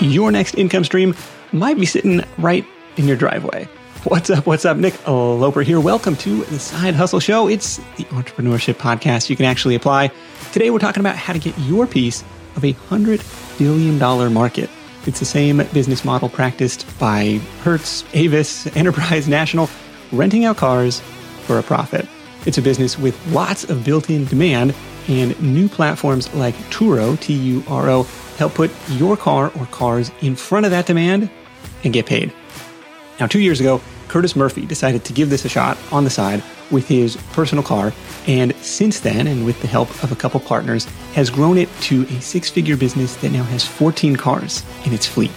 Your next income stream might be sitting right in your driveway. What's up? Nick Loper here. Welcome to The Side Hustle Show. It's the entrepreneurship podcast you can actually apply. Today, we're talking about how to get your piece of $100 billion market. It's the same business model practiced by Hertz, Avis, Enterprise, National, renting out cars for a profit. It's a business with lots of built-in demand, and new platforms like Turo, T-U-R-O, help put your car or cars in front of that demand and get paid. Now, 2 years ago, Curtis Murphy decided to give this a shot on the side with his personal car, and since then, and with the help of a couple partners, has grown it to a six-figure business that now has 14 cars in its fleet.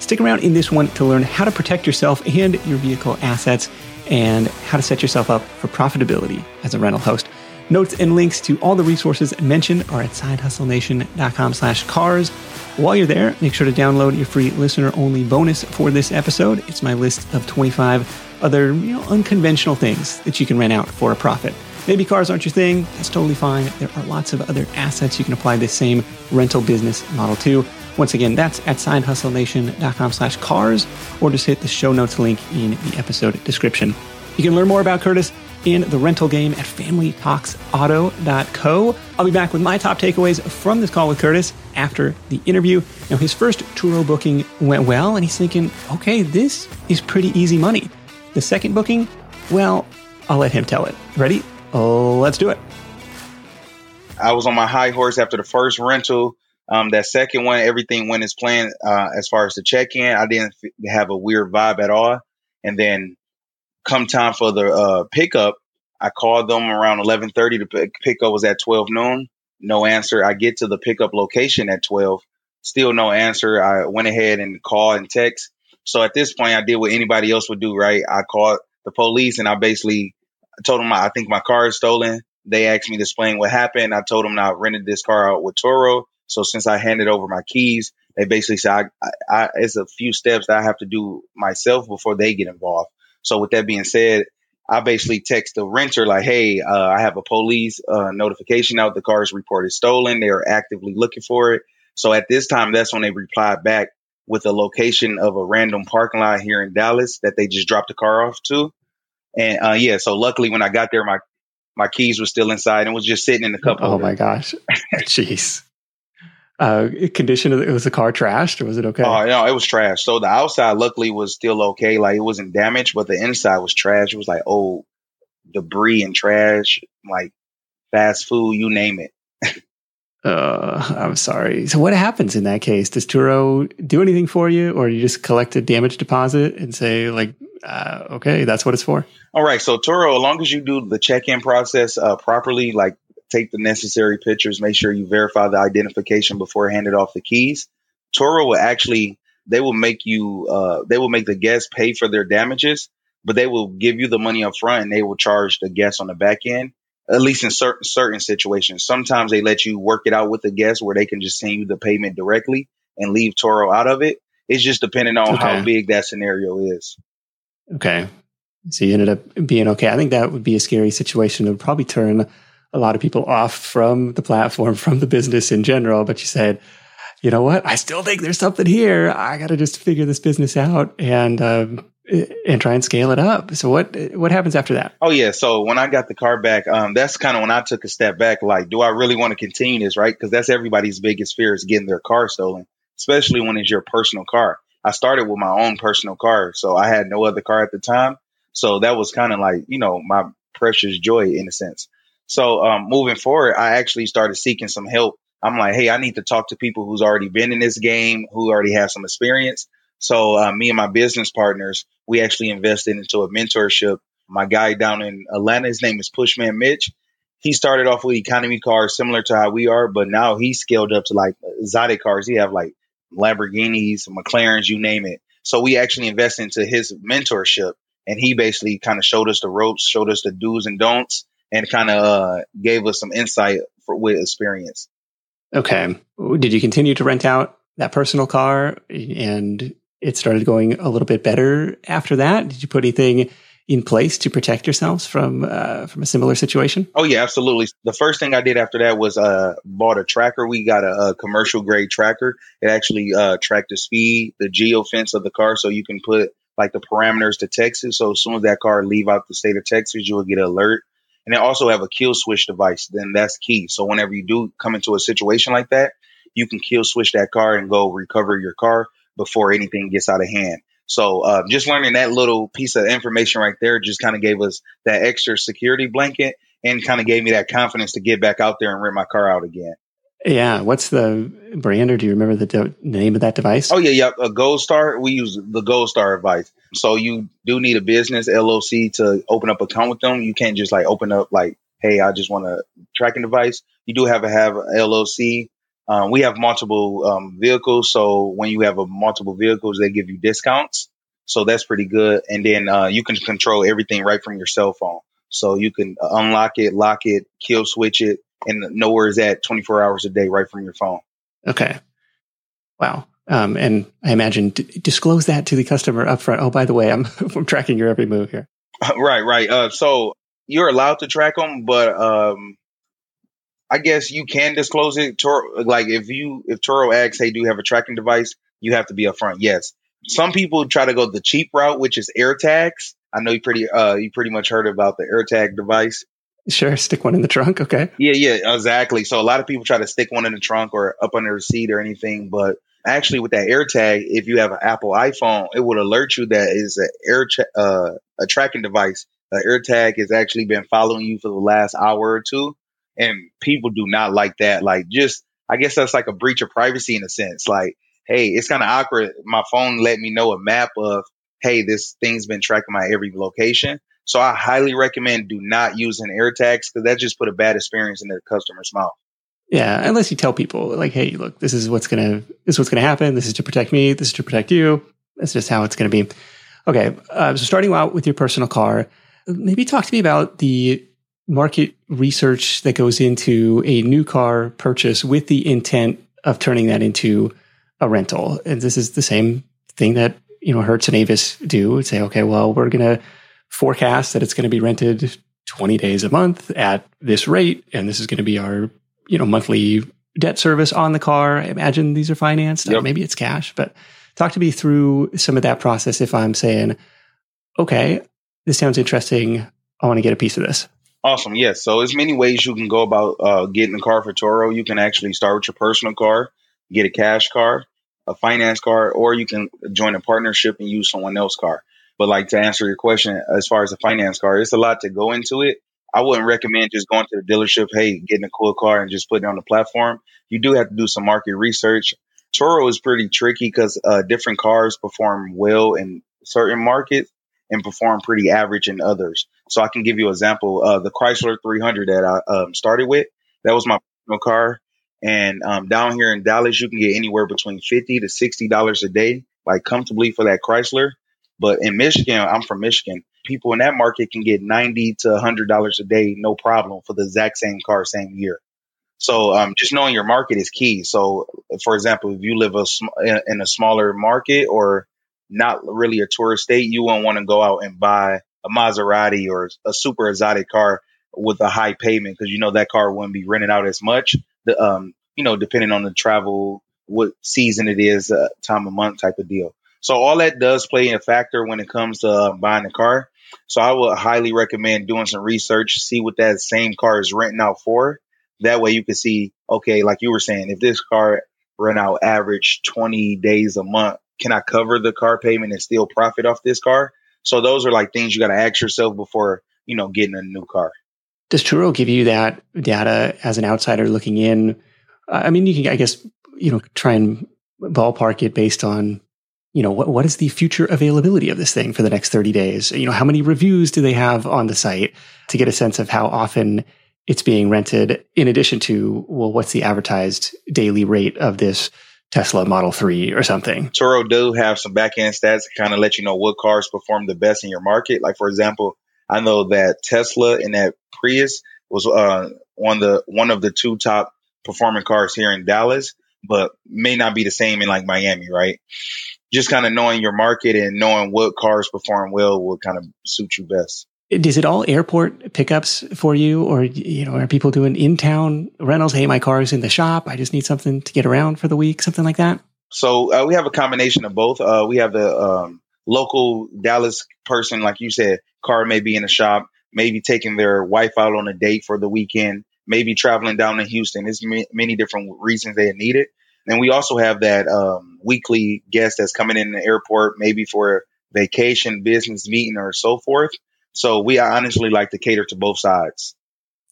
Stick around in this one to learn how to protect yourself and your vehicle assets and how to set yourself up for profitability as a rental host. Notes and links to all the resources mentioned are at sidehustlenation.com/cars. While you're there, make sure to download your free listener-only bonus for this episode. It's my list of 25 other unconventional things that you can rent out for a profit. Maybe cars aren't your thing. That's totally fine. There are lots of other assets you can apply this same rental business model to. Once again, that's at sidehustlenation.com/cars, or just hit the show notes link in the episode description. You can learn more about Curtis in the rental game at familytalksauto.co. I'll be back with my top takeaways from this call with Curtis after the interview. Now, his first Turo booking went well, and he's thinking, okay, this is pretty easy money. The second booking, well, I'll let him tell it. Ready? Let's do it. I was on my high horse after the first rental. That second one, everything went as planned as far as the check-in. I didn't have a weird vibe at all. And then come time for the pickup, I called them around 11:30. The pickup was at 12 noon. No answer. I get to the pickup location at 12. Still no answer. I went ahead and called and text. So at this point, I did what anybody else would do, right? I called the police and I basically told them I think my car is stolen. They asked me to explain what happened. I told them I rented this car out with Turo. So since I handed over my keys, they basically said it's a few steps that I have to do myself before they get involved. So with that being said, I basically text the renter like, hey, I have a police notification out. The car is reported stolen. They are actively looking for it. So at this time, that's when they replied back with a location of a random parking lot here in Dallas that they just dropped the car off to. And so luckily when I got there, my keys were still inside and was just sitting in the cup. Oh, my gosh. Jeez. Condition of was the car trashed or was it okay? Oh, no, it was trashed. So the outside luckily was still okay. Like it wasn't damaged, but the inside was trashed. It was like old debris and trash, like fast food, you name it. I'm sorry. So what happens in that case? Does Turo do anything for you, or you just collect a damage deposit and say like, okay, that's what it's for? All right. So Turo, as long as you do the check-in process properly, like take the necessary pictures, make sure you verify the identification before handing off the keys, Turo will actually, they will make the guests pay for their damages, but they will give you the money up front and they will charge the guests on the back end, at least in certain situations. Sometimes they let you work it out with the guests where they can just send you the payment directly and leave Turo out of it. It's just depending on how big that scenario is. Okay. So you ended up being okay. I think that would be a scary situation. It would probably turn a lot of people off from the platform, from the business in general. But you said, you know what? I still think there's something here. I got to just figure this business out and try and scale it up. So what happens after that? Oh, yeah. So when I got the car back, that's kind of when I took a step back. Like, do I really want to continue this, right? Because that's everybody's biggest fear is getting their car stolen, especially when it's your personal car. I started with my own personal car, so I had no other car at the time. So that was kind of like, my precious joy in a sense. So moving forward, I actually started seeking some help. I'm like, hey, I need to talk to people who's already been in this game, who already have some experience. So me and my business partners, we actually invested into a mentorship. My guy down in Atlanta, his name is Pushman Mitch. He started off with economy cars similar to how we are, but now he scaled up to like exotic cars. He have like Lamborghinis, McLarens, you name it. So we actually invested into his mentorship, and he basically kind of showed us the ropes, showed us the do's and don'ts, and kind of gave us some insight with experience. Okay. Did you continue to rent out that personal car and it started going a little bit better after that? Did you put anything in place to protect yourselves from a similar situation? Oh, yeah, absolutely. The first thing I did after that was bought a tracker. We got a commercial grade tracker. It actually tracked the speed, the geofence of the car. So you can put like the parameters to Texas. So as soon as that car leave out the state of Texas, you will get an alert. And they also have a kill switch device. Then that's key. So whenever you do come into a situation like that, you can kill switch that car and go recover your car before anything gets out of hand. So just learning that little piece of information right there just kind of gave us that extra security blanket and kind of gave me that confidence to get back out there and rent my car out again. Yeah. What's the brand, or do you remember the name of that device? Oh, yeah. A GoStar. We use the GoStar device. So you do need a business LLC to open up an account with them. You can't just like open up like, hey, I just want a tracking device. You do have an LLC. We have multiple vehicles, so when you have multiple vehicles, they give you discounts. So that's pretty good. And then you can control everything right from your cell phone. So you can unlock it, lock it, kill switch it, and know where it's at 24 hours a day right from your phone. Okay. Wow. And I imagine disclose that to the customer upfront. Oh, by the way, I'm tracking your every move here. Right. So you're allowed to track them, but I guess you can disclose it. Turo, like if Turo asks, hey, do you have a tracking device? You have to be upfront. Yes. Some people try to go the cheap route, which is AirTags. I know you pretty much heard about the AirTag device. Sure. Stick one in the trunk. Okay. Yeah, exactly. So a lot of people try to stick one in the trunk or up under the seat or anything. But actually with that AirTag, if you have an Apple iPhone, it would alert you that it's a tracking device. An AirTag has actually been following you for the last hour or two. And people do not like that. Like, just, I guess that's like a breach of privacy in a sense. Like, hey, it's kind of awkward. My phone let me know a map of, hey, this thing's been tracking my every location. So I highly recommend do not use an AirTag because that just put a bad experience in their customer's mouth. Yeah, unless you tell people like, hey, look, this is what's gonna happen. This is to protect me. This is to protect you. That's just how it's gonna be. Okay, so starting out with your personal car, maybe talk to me about the market research that goes into a new car purchase with the intent of turning that into a rental. And this is the same thing that, Hertz and Avis do and say, okay, well, we're going to forecast that it's going to be rented 20 days a month at this rate. And this is going to be our, monthly debt service on the car. I imagine these are financed. Yep. Maybe it's cash, but talk to me through some of that process. If I'm saying, okay, this sounds interesting. I want to get a piece of this. Awesome. Yes. So there's many ways you can go about getting a car for Turo. You can actually start with your personal car, get a cash car, a finance car, or you can join a partnership and use someone else's car. But like to answer your question, as far as a finance car, it's a lot to go into it. I wouldn't recommend just going to the dealership, hey, getting a cool car and just putting it on the platform. You do have to do some market research. Turo is pretty tricky because different cars perform well in certain markets and perform pretty average in others. So I can give you an example. The Chrysler 300 that I started with, that was my personal car. And down here in Dallas, you can get anywhere between $50 to $60 a day, like comfortably for that Chrysler. But in Michigan, I'm from Michigan, people in that market can get $90 to $100 a day, no problem, for the exact same car, same year. So just knowing your market is key. So, for example, if you live in a smaller market or not really a tourist state, you won't want to go out and buy a Maserati or a super exotic car with a high payment because that car wouldn't be rented out as much. The, depending on the travel, what season it is, time of month type of deal. So all that does play a factor when it comes to buying a car. So I would highly recommend doing some research, see what that same car is renting out for. That way you can see, okay, like you were saying, if this car rent out average 20 days a month, can I cover the car payment and still profit off this car? So those are like things you got to ask yourself before, getting a new car. Does Turo give you that data as an outsider looking in? I mean, you can, I guess, try and ballpark it based on, what is the future availability of this thing for the next 30 days? How many reviews do they have on the site to get a sense of how often it's being rented in addition to, well, what's the advertised daily rate of this Tesla Model 3 or something? Turo do have some back-end stats to kind of let you know what cars perform the best in your market. Like, for example, I know that Tesla and that Prius was one of the two top performing cars here in Dallas, but may not be the same in like Miami, right? just kind of knowing your market and knowing what cars perform well will kind of suit you best. Is it all airport pickups for you, or, you know, are people doing in-town rentals? Hey, my car's in the shop. I just need something to get around for the week, something like that. So we have a combination of both. We have the local Dallas person, like you said, car may be in the shop, maybe taking their wife out on a date for the weekend, maybe traveling down to Houston. There's many different reasons they need it. And we also have that weekly guest that's coming in the airport, maybe for a vacation, business meeting, or so forth. So we honestly like to cater to both sides.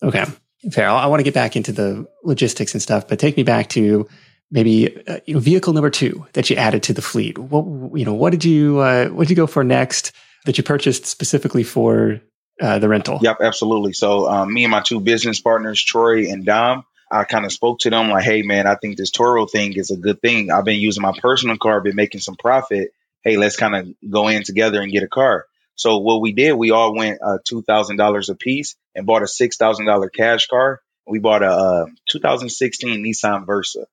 Okay, fair. I want to get back into the logistics and stuff, but take me back to maybe vehicle number 2 that you added to the fleet. What did you go for next that you purchased specifically for the rental? Yep, absolutely. So me and my 2 business partners, Troy and Dom, I kind of spoke to them like, hey, man, I think this Turo thing is a good thing. I've been using my personal car, been making some profit. Hey, let's kind of go in together and get a car. So what we did, we all went $2,000 a piece and bought a $6,000 cash car. We bought a 2016 Nissan Versa.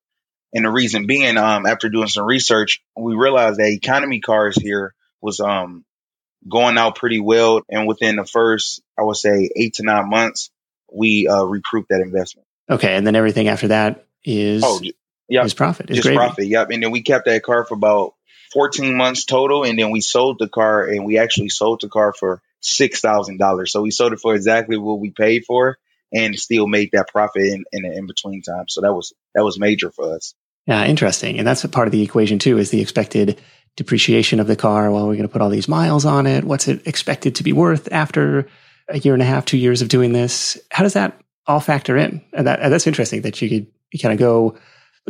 And the reason being, after doing some research, we realized that economy cars here was going out pretty well. And within the first, I would say, 8 to 9 months, we recouped that investment. Okay. And then everything after that is profit. Just gravy. Profit. Yep. And then we kept that car for about 14 months total. And then we sold the car, and we actually sold the car for $6,000. So we sold it for exactly what we paid for and still made that profit in the in-between time. So that was major for us. Yeah. Interesting. And that's a part of the equation too, is the expected depreciation of the car. Well, we're going to put all these miles on it. What's it expected to be worth after a year and a half, 2 years of doing this? How does that all factor in? And that's interesting that you could kind of go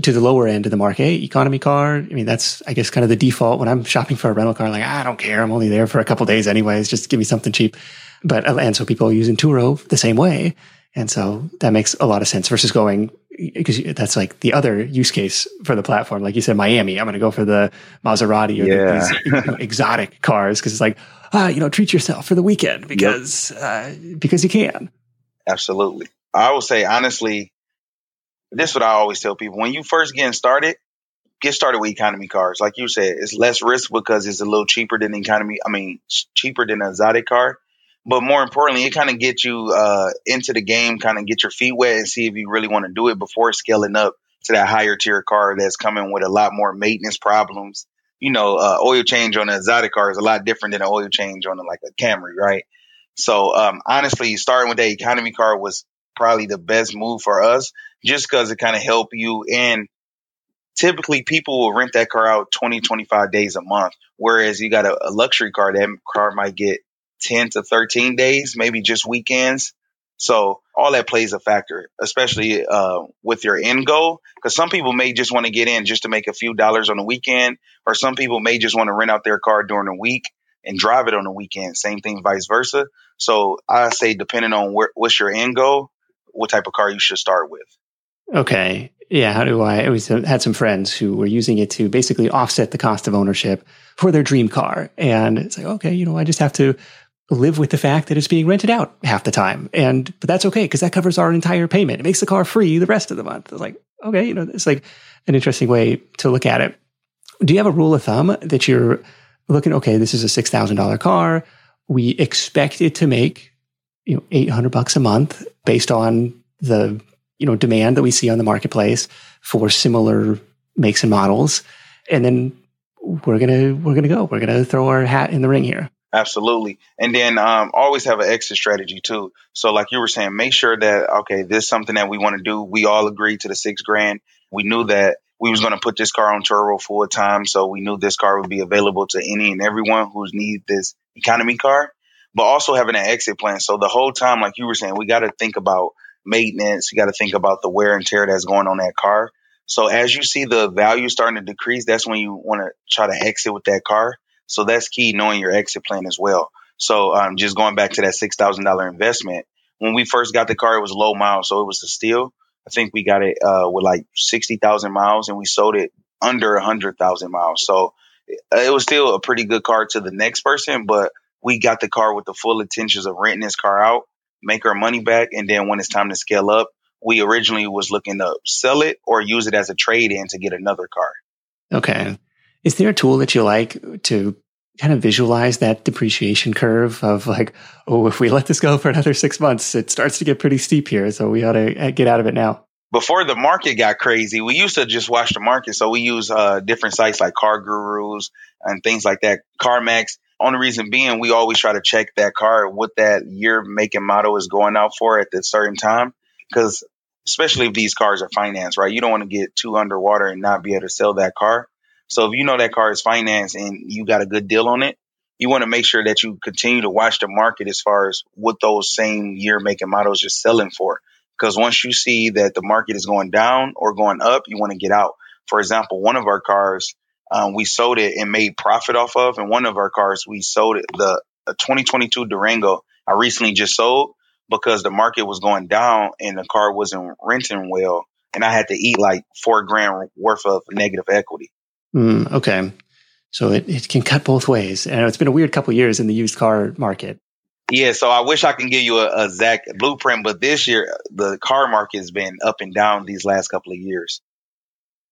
to the lower end of the market. Hey, economy car. I mean, that's, I guess, kind of the default when I'm shopping for a rental car. Like, I don't care. I'm only there for a couple of days anyways. Just give me something cheap. But, and so people are using Turo the same way. And so that makes a lot of sense versus going, because that's like the other use case for the platform. Like you said, Miami, I'm going to go for the Maserati or these exotic cars. Cause it's like, treat yourself for the weekend because you can. Absolutely. I would say, honestly, this is what I always tell people. When you first get started with economy cars. Like you said, it's less risk because it's a little cheaper than cheaper than an exotic car. But more importantly, it kind of gets you into the game, kind of get your feet wet and see if you really want to do it before scaling up to that higher tier car that's coming with a lot more maintenance problems. You know, oil change on an exotic car is a lot different than an oil change on like a Camry, right? So honestly, starting with that economy car was probably the best move for us just because it kind of helped you. And typically people will rent that car out 20, 25 days a month, whereas you got a luxury car, that car might get 10 to 13 days, maybe just weekends. So all that plays a factor, especially with your end goal, because some people may just want to get in just to make a few dollars on the weekend, or some people may just want to rent out their car during the week and drive it on the weekend. Same thing, vice versa. So I say, depending on what's your end goal, what type of car you should start with. Okay. Yeah. I always had some friends who were using it to basically offset the cost of ownership for their dream car. And it's like, okay, I just have to live with the fact that it's being rented out half the time. But that's okay, because that covers our entire payment. It makes the car free the rest of the month. It's like, okay, it's like an interesting way to look at it. Do you have a rule of thumb that you're looking, okay, this is a $6,000 car. We expect it to make, $800 a month based on the, demand that we see on the marketplace for similar makes and models. And then we're going to throw our hat in the ring here. Absolutely. And then always have an exit strategy too. So like you were saying, make sure that, okay, this is something that we want to do. We all agreed to the $6,000. We knew that we was going to put this car on Turo full time. So we knew this car would be available to any and everyone who's needs this economy car, but also having an exit plan. So the whole time, like you were saying, we got to think about maintenance. You got to think about the wear and tear that's going on that car. So as you see the value starting to decrease, that's when you want to try to exit with that car. So that's key, knowing your exit plan as well. So just going back to that $6,000 investment, when we first got the car, it was low miles. So it was a steal. I think we got it with like 60,000 miles and we sold it under 100,000 miles. So it was still a pretty good car to the next person, but we got the car with the full intentions of renting this car out, make our money back. And then when it's time to scale up, we originally was looking to sell it or use it as a trade-in to get another car. Okay. Is there a tool that you like to kind of visualize that depreciation curve of like, oh, if we let this go for another 6 months, it starts to get pretty steep here. So we ought to get out of it now. Before the market got crazy, we used to just watch the market. So we use different sites like CarGurus and things like that, CarMax. Only reason being, we always try to check that car, what that year, make, and model is going out for at that certain time. Because especially if these cars are financed, right? You don't want to get too underwater and not be able to sell that car. So if you know that car is financed and you got a good deal on it, you want to make sure that you continue to watch the market as far as what those same year, make, and models are selling for. Because once you see that the market is going down or going up, you want to get out. For example, one of our cars, we sold it and made profit off of. And one of our cars, we sold it, the 2022 Durango I recently just sold because the market was going down and the car wasn't renting well. And I had to eat like $4,000 worth of negative equity. Okay. So it can cut both ways. And it's been a weird couple of years in the used car market. Yeah, so I wish I can give you a exact blueprint, but this year, the car market has been up and down these last couple of years.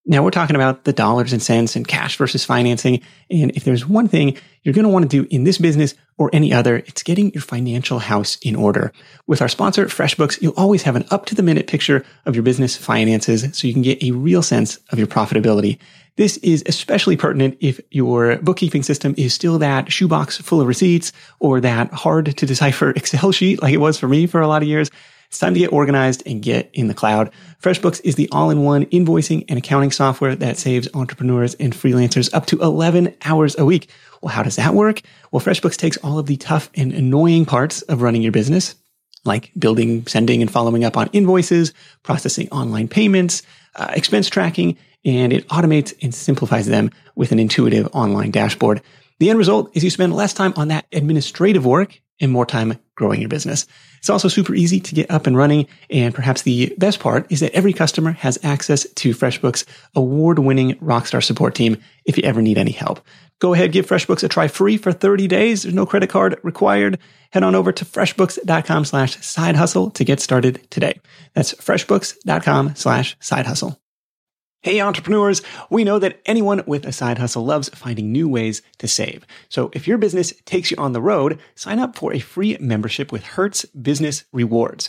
Now, we're talking about the dollars and cents and cash versus financing. And if there's one thing you're going to want to do in this business or any other, it's getting your financial house in order. With our sponsor, FreshBooks, you'll always have an up-to-the-minute picture of your business finances so you can get a real sense of your profitability. This is especially pertinent if your bookkeeping system is still that shoebox full of receipts or that hard to decipher Excel sheet like it was for me for a lot of years. It's time to get organized and get in the cloud. FreshBooks is the all-in-one invoicing and accounting software that saves entrepreneurs and freelancers up to 11 hours a week. Well, how does that work? Well, FreshBooks takes all of the tough and annoying parts of running your business, like building, sending, and following up on invoices, processing online payments, expense tracking, and it automates and simplifies them with an intuitive online dashboard. The end result is you spend less time on that administrative work and more time growing your business. It's also super easy to get up and running. And perhaps the best part is that every customer has access to FreshBooks' award-winning rockstar support team if you ever need any help. Go ahead, give FreshBooks a try free for 30 days. There's no credit card required. Head on over to freshbooks.com/sidehustle to get started today. That's freshbooks.com/sidehustle. Hey, entrepreneurs, we know that anyone with a side hustle loves finding new ways to save. So if your business takes you on the road, sign up for a free membership with Hertz Business Rewards.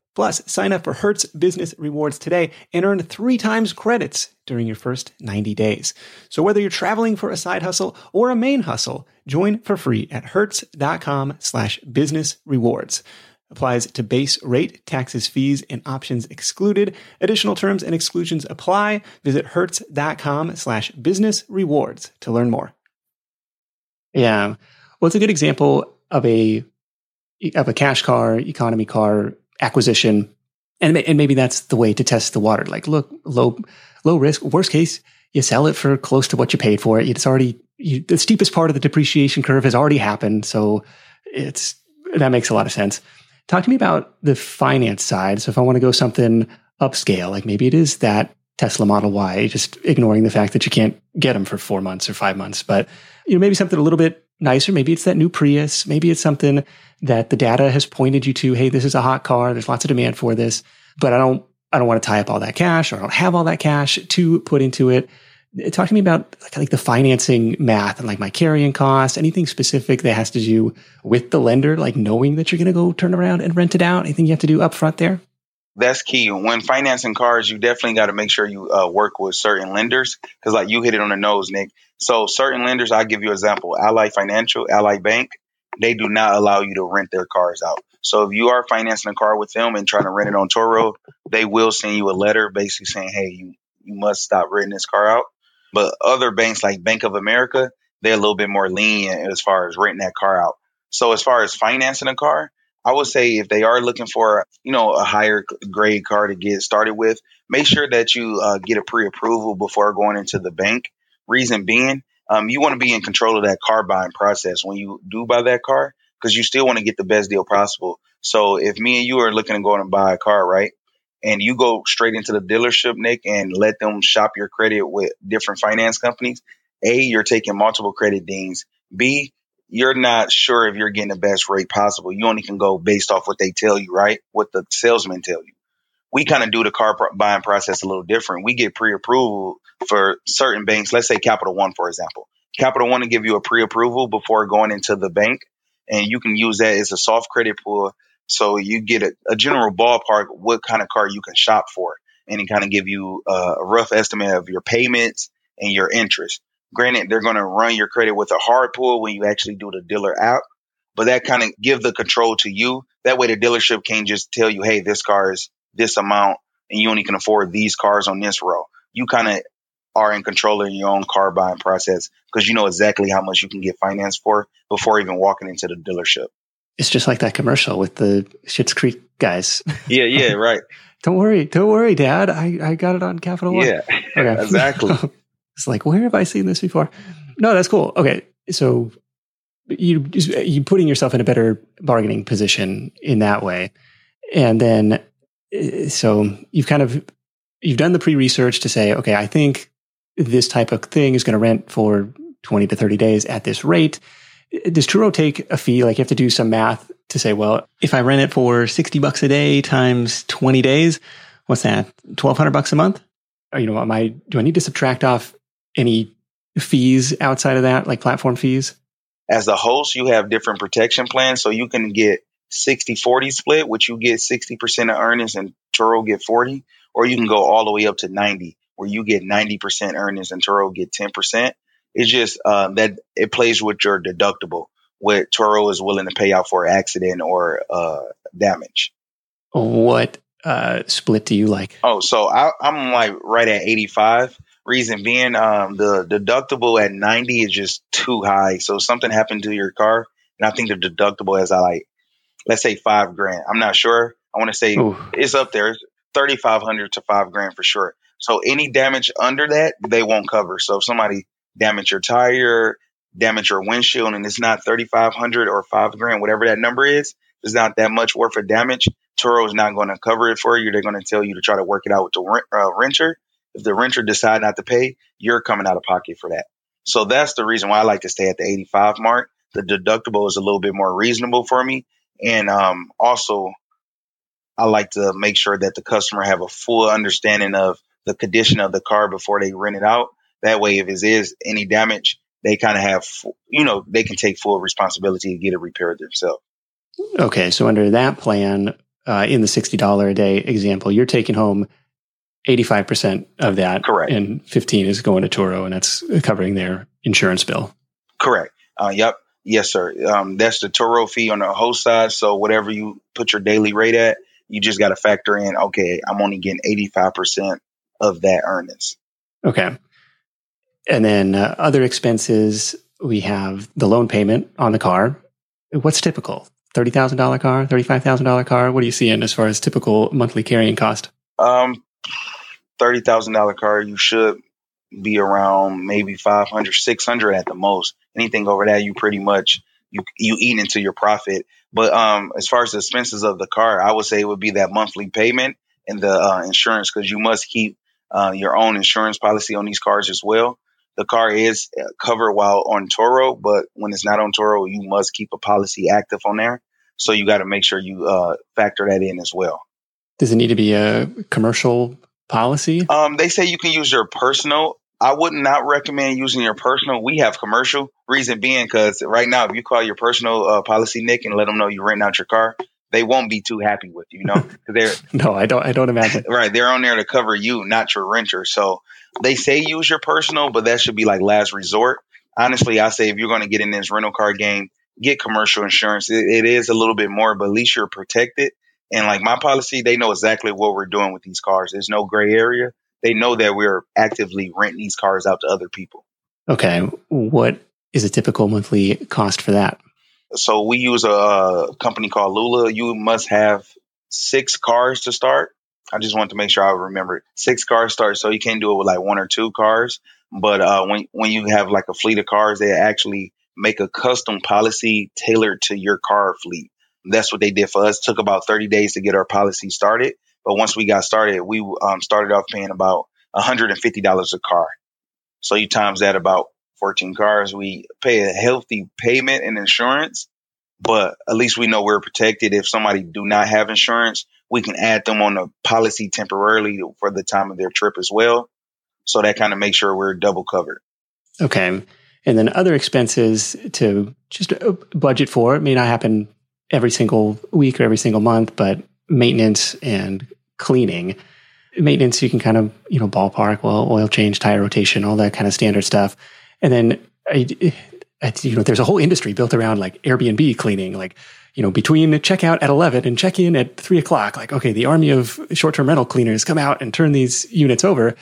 Plus, sign up for Hertz Business Rewards today and earn 3 times credits during your first 90 days. So whether you're traveling for a side hustle or a main hustle, join for free at hertz.com/business rewards. Applies to base rate, taxes, fees, and options excluded. Additional terms and exclusions apply. Visit hertz.com/business rewards to learn more. Yeah. Well, it's a good example of a cash car, economy car acquisition. And maybe that's the way to test the water. Like, look, low risk, worst case, you sell it for close to what you paid for it. It's already, the steepest part of the depreciation curve has already happened. So that makes a lot of sense. Talk to me about the finance side. So if I want to go something upscale, like maybe it is that Tesla Model Y, just ignoring the fact that you can't get them for 4 months or 5 months, but maybe something a little bit nicer. Maybe it's that new Prius. Maybe it's something that the data has pointed you to. Hey, this is a hot car. There's lots of demand for this, but I don't want to tie up all that cash, or I don't have all that cash to put into it. Talk to me about like the financing math and like my carrying costs, anything specific that has to do with the lender, like knowing that you're going to go turn around and rent it out. Anything you have to do up front there? That's key. When financing cars, you definitely got to make sure you work with certain lenders, because like you hit it on the nose, Nick. So certain lenders, I'll give you an example. Ally Financial, Ally Bank, they do not allow you to rent their cars out. So if you are financing a car with them and trying to rent it on Turo, they will send you a letter basically saying, hey, you must stop renting this car out. But other banks like Bank of America, they're a little bit more lenient as far as renting that car out. So as far as financing a car, I would say if they are looking for, a higher grade car to get started with, make sure that you get a pre-approval before going into the bank. Reason being, you want to be in control of that car buying process when you do buy that car, because you still want to get the best deal possible. So if me and you are looking to go and buy a car, right, and you go straight into the dealership, Nick, and let them shop your credit with different finance companies, A, you're taking multiple credit dings. B, you're not sure if you're getting the best rate possible. You only can go based off what they tell you, right, what the salesmen tell you. We kind of do the car buying process a little different. We get pre-approval for certain banks. Let's say Capital One, for example. Capital One will give you a pre-approval before going into the bank, and you can use that as a soft credit pool. So you get a general ballpark what kind of car you can shop for, and it kind of give you a rough estimate of your payments and your interest. Granted, they're going to run your credit with a hard pull when you actually do the dealer app, but that kind of give the control to you. That way the dealership can't just tell you, hey, this car is this amount and you only can afford these cars on this row. You kind of are in control of your own car buying process because you know exactly how much you can get financed for before even walking into the dealership. It's just like that commercial with the Schitt's Creek guys. Yeah, right. Don't worry, Dad. I got it on Capital One. Yeah, okay. Exactly. It's like, where have I seen this before? No, that's cool. Okay, so you putting yourself in a better bargaining position in that way, and then so you've done the pre-research to say, okay, I think this type of thing is going to rent for 20 to 30 days at this rate. Does Turo take a fee? Like you have to do some math to say, well, if I rent it for $60 a day times 20 days, what's that? $1,200 a month? Or, you know, do I need to subtract off any fees outside of that, like platform fees? As a host, you have different protection plans. So you can get 60-40 split, which you get 60% of earnings and Turo get 40, or you can go all the way up to 90, where you get 90% earnings and Turo get 10%. It's just that it plays with your deductible, what Turo is willing to pay out for accident or damage. What split do you like? Oh, so I'm like right at 85. Reason being, the deductible at 90 is just too high. So if something happened to your car, and I think the deductible is let's say $5,000. I'm not sure. I want to say it's up there. It's $3,500 to $5,000 for sure. So any damage under that, they won't cover. So if somebody damage your tire, damage your windshield, and it's not $3,500 or $5,000, whatever that number is, it's not that much worth of damage, Turo is not going to cover it for you. They're going to tell you to try to work it out with the renter. If the renter decide not to pay, you're coming out of pocket for that. So that's the reason why I like to stay at the 85 mark. The deductible is a little bit more reasonable for me. And also, I like to make sure that the customer have a full understanding of the condition of the car before they rent it out. That way, if it is any damage, they kind of have, they can take full responsibility to get it repaired themselves. Okay. So under that plan, in the $60 a day example, you're taking home 85% of that. Correct. And 15 is going to Turo, and that's covering their insurance bill. Correct. Yep. Yes, sir. That's the Turo fee on the host side. So whatever you put your daily rate at, you just got to factor in, okay, I'm only getting 85% of that earnings. Okay. And then other expenses, we have the loan payment on the car. What's typical? $30,000 car, $35,000 car? What are you seeing as far as typical monthly carrying cost? $30,000 car, you should be around maybe $500-$600 at the most. Anything over that, you pretty much you eat into your profit. But as far as the expenses of the car, I would say it would be that monthly payment and the insurance, because you must keep your own insurance policy on these cars as well. The car is covered while on Turo, but when it's not on Turo, you must keep a policy active on there. So you got to make sure you factor that in as well. Does it need to be a commercial policy? They say you can use your personal. I would not recommend using your personal. We have commercial. Reason being, because right now, if you call your personal policy, Nick, and let them know you rent out your car, they won't be too happy with you, No, I don't imagine. Right. They're on there to cover you, not your renter. So they say use your personal, but that should be like last resort. Honestly, I say if you're going to get in this rental car game, get commercial insurance. It is a little bit more, but at least you're protected. And like my policy, they know exactly what we're doing with these cars. There's no gray area. They know that we're actively renting these cars out to other people. Okay. What is a typical monthly cost for that? So we use a company called Lula. You must have 6 cars to start. I just want to make sure I remember it. 6 cars start. So you can't do it with like 1 or 2 cars. But when you have like a fleet of cars, they actually make a custom policy tailored to your car fleet. That's what they did for us. Took about 30 days to get our policy started. But once we got started, we started off paying about $150 a car. So you times that about 14 cars, we pay a healthy payment in insurance, but at least we know we're protected. If somebody do not have insurance, we can add them on the policy temporarily for the time of their trip as well. So that kind of makes sure we're double covered. Okay. And then other expenses to just budget for. It may not happen every single week or every single month, but maintenance and cleaning. Maintenance, you can kind of, you know, ballpark, well, oil change, tire rotation, all that kind of standard stuff. And then, you know, there's a whole industry built around like Airbnb cleaning, like, you know, between checkout at 11 and check-in at 3 o'clock, like, okay, the army of short-term rental cleaners come out and turn these units over.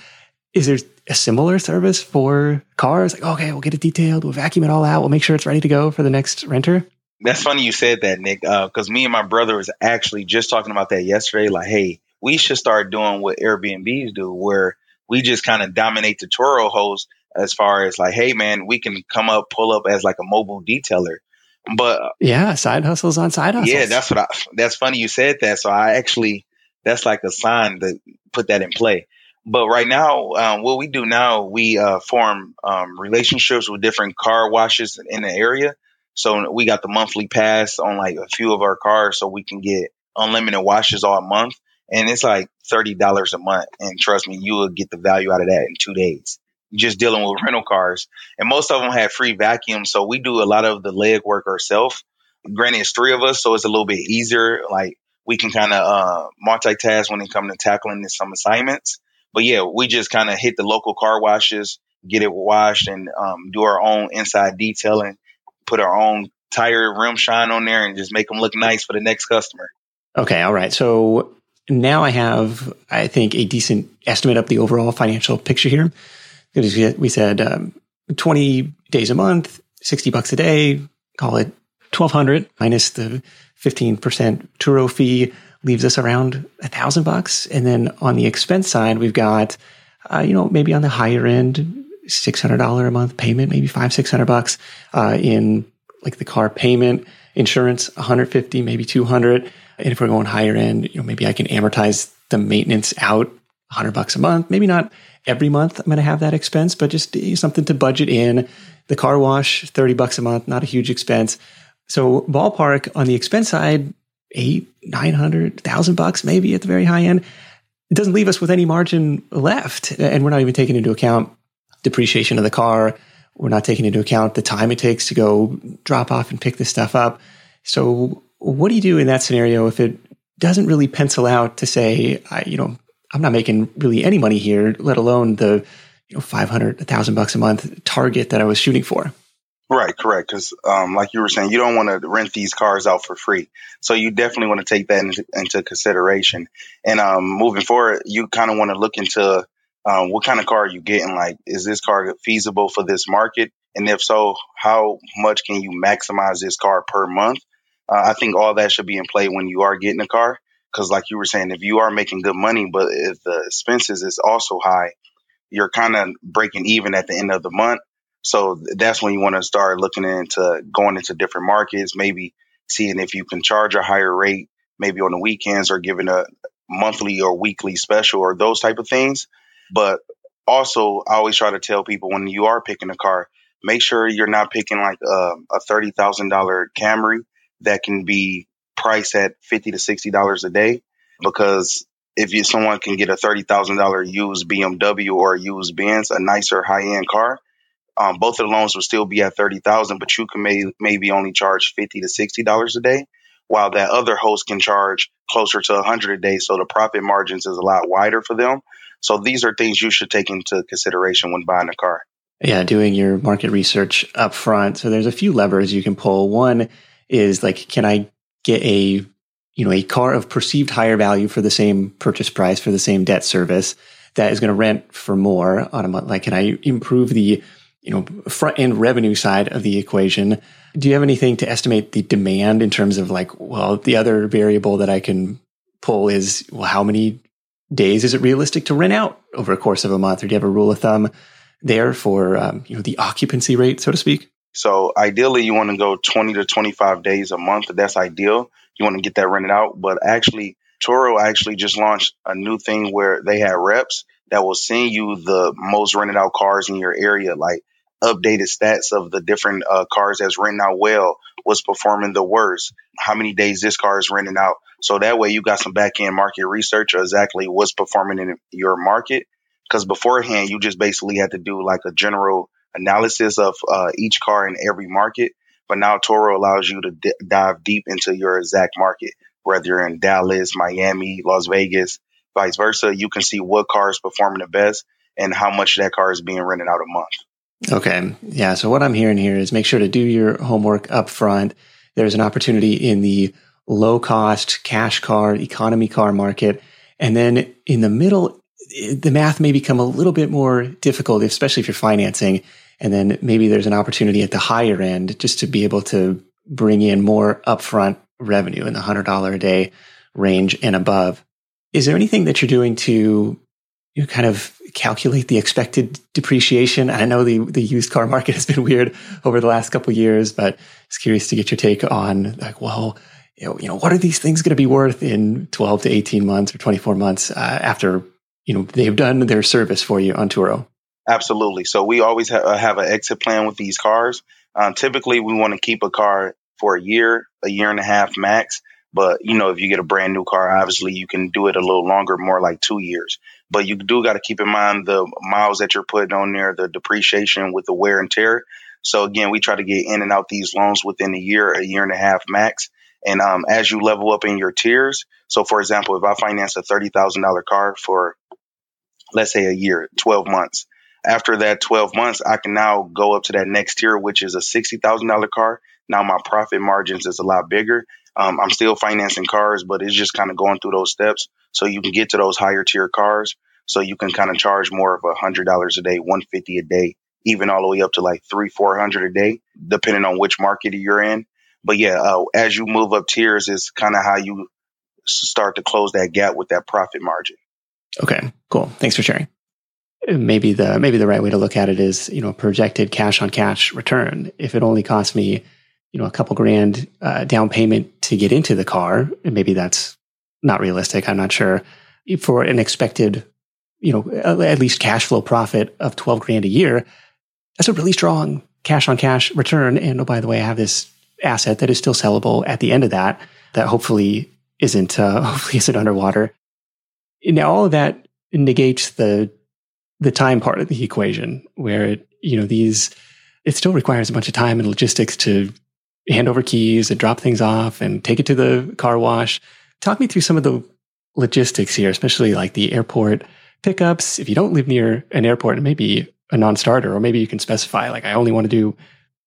Is there a similar service for cars? Like, okay, we'll get it detailed. We'll vacuum it all out. We'll make sure it's ready to go for the next renter. That's funny you said that, Nick, because me and my brother was actually just talking about that yesterday. Like, hey, we should start doing what Airbnbs do, where we just kind of dominate the Turo host as far as like, hey, man, we can come up, pull up as like a mobile detailer. But yeah, side hustles on side hustles. Yeah, that's what that's funny you said that. So I actually, that's like a sign to put that in play. But right now, what we do now, we form relationships with different car washes in the area. So we got the monthly pass on like a few of our cars so we can get unlimited washes all month. And it's like $30 a month. And trust me, you will get the value out of that in 2 days. Just dealing with rental cars. And most of them have free vacuum. So we do a lot of the leg work ourselves. Granted, it's three of us, so it's a little bit easier. Like we can kind of multitask when it comes to tackling some assignments. But yeah, we just kind of hit the local car washes, get it washed, and do our own inside detailing, put our own tire rim shine on there and just make them look nice for the next customer. Okay. All right. So now I have, I think, a decent estimate of the overall financial picture here. We said 20 days a month, $60 a day, call it $1,200 minus the 15% Turo fee, leaves us around $1,000. And then on the expense side, we've got, you know, maybe on the higher end, $600 a month payment, maybe $500-$600 in like the car payment, insurance, $150, maybe $200. And if we're going higher end, you know, maybe I can amortize the maintenance out $100 a month. Maybe not every month I'm going to have that expense, but just something to budget in. The car wash, $30 a month, not a huge expense. So ballpark on the expense side, $800-$900-$1,000 maybe at the very high end. It doesn't leave us with any margin left. And we're not even taking into account depreciation of the car. We're not taking into account the time it takes to go drop off and pick this stuff up. So what do you do in that scenario if it doesn't really pencil out to say, you know, I'm not making really any money here, let alone the, you know, $500-$1,000 a month target that I was shooting for? Right, correct. Because like you were saying, you don't want to rent these cars out for free. So you definitely want to take that into consideration. And moving forward, you kind of want to look into what kind of car are you getting? Like, is this car feasible for this market? And if so, how much can you maximize this car per month? I think all that should be in play when you are getting a car. Because like you were saying, if you are making good money, but if the expenses is also high, you're kind of breaking even at the end of the month. So that's when you want to start looking into going into different markets, maybe seeing if you can charge a higher rate, maybe on the weekends or giving a monthly or weekly special or those type of things. But also, I always try to tell people when you are picking a car, make sure you're not picking like a $30,000 Camry that can be priced at $50 to $60 a day, because if someone can get a $30,000 used BMW or used Benz, a nicer high end car, both of the loans will still be at $30,000, but you can maybe only charge $50 to $60 a day, while that other host can charge closer to $100 a day. So the profit margins is a lot wider for them. So these are things you should take into consideration when buying a car. Yeah, doing your market research up front. So there's a few levers you can pull. One is like, can I get a, you know, a car of perceived higher value for the same purchase price, for the same debt service, that is going to rent for more on a month? Like, can I improve the, you know, front end revenue side of the equation? Do you have anything to estimate the demand in terms of like, well, the other variable that I can pull is, well, how many days is it realistic to rent out over a course of a month? Or do you have a rule of thumb there for, you know, the occupancy rate, so to speak? So ideally you want to go 20 to 25 days a month. That's ideal. you want to get that rented out. But actually, Turo actually just launched a new thing where they had reps that will send you the most rented out cars in your area, like updated stats of the different cars that's renting out well, what's performing the worst, how many days this car is renting out. So that way you got some back end market research or exactly what's performing in your market. Because beforehand, you just basically had to do like a general analysis of each car in every market. But now Turo allows you to dive deep into your exact market, whether you're in Dallas, Miami, Las Vegas, vice versa. You can see what car is performing the best and how much that car is being rented out a month. Okay. Yeah. So what I'm hearing here is make sure to do your homework up front. There's an opportunity in the low cost cash car, economy car market. And then in the middle, the math may become a little bit more difficult, especially if you're financing. And then maybe there's an opportunity at the higher end just to be able to bring in more upfront revenue in the $100 a day range and above. Is there anything that you're doing to kind of calculate the expected depreciation? I know the used car market has been weird over the last couple of years, but it's curious to get your take on like, well, you know, what are these things going to be worth in 12 to 18 months or 24 months after, you know, they've done their service for you on Turo? Absolutely. So we always have an exit plan with these cars. Typically, we want to keep a car for a year and a half max. But, you know, if you get a brand new car, obviously you can do it a little longer, more like 2 years. But you do got to keep in mind the miles that you're putting on there, the depreciation with the wear and tear. So, again, we try to get in and out these loans within a year and a half max. And as you level up in your tiers. So, for example, if I finance a $30,000 car for, let's say, a year, 12 months. After that 12 months, I can now go up to that next tier, which is a $60,000 car. Now my profit margins is a lot bigger. I'm still financing cars, but it's just kind of going through those steps so you can get to those higher tier cars. So you can kind of charge more of $100 a day, $150 a day, even all the way up to like $300-$400 a day, depending on which market you're in. But yeah, as you move up tiers is kind of how you start to close that gap with that profit margin. Okay, cool. Thanks for sharing. Maybe the right way to look at it is, you know, projected cash on cash return. If it only costs me, you know, a couple grand down payment to get into the car, and maybe that's not realistic. I'm not sure. For an expected, you know, at least cash flow profit of 12 grand a year, that's a really strong cash on cash return. And oh, by the way, I have this asset that is still sellable at the end of that hopefully isn't underwater. Now, all of that negates the time part of the equation, where it still requires a bunch of time and logistics to hand over keys and drop things off and take it to the car wash. Talk me through some of the logistics here, especially like the airport pickups. If you don't live near an airport, it may be a non-starter, or maybe you can specify like I only want to do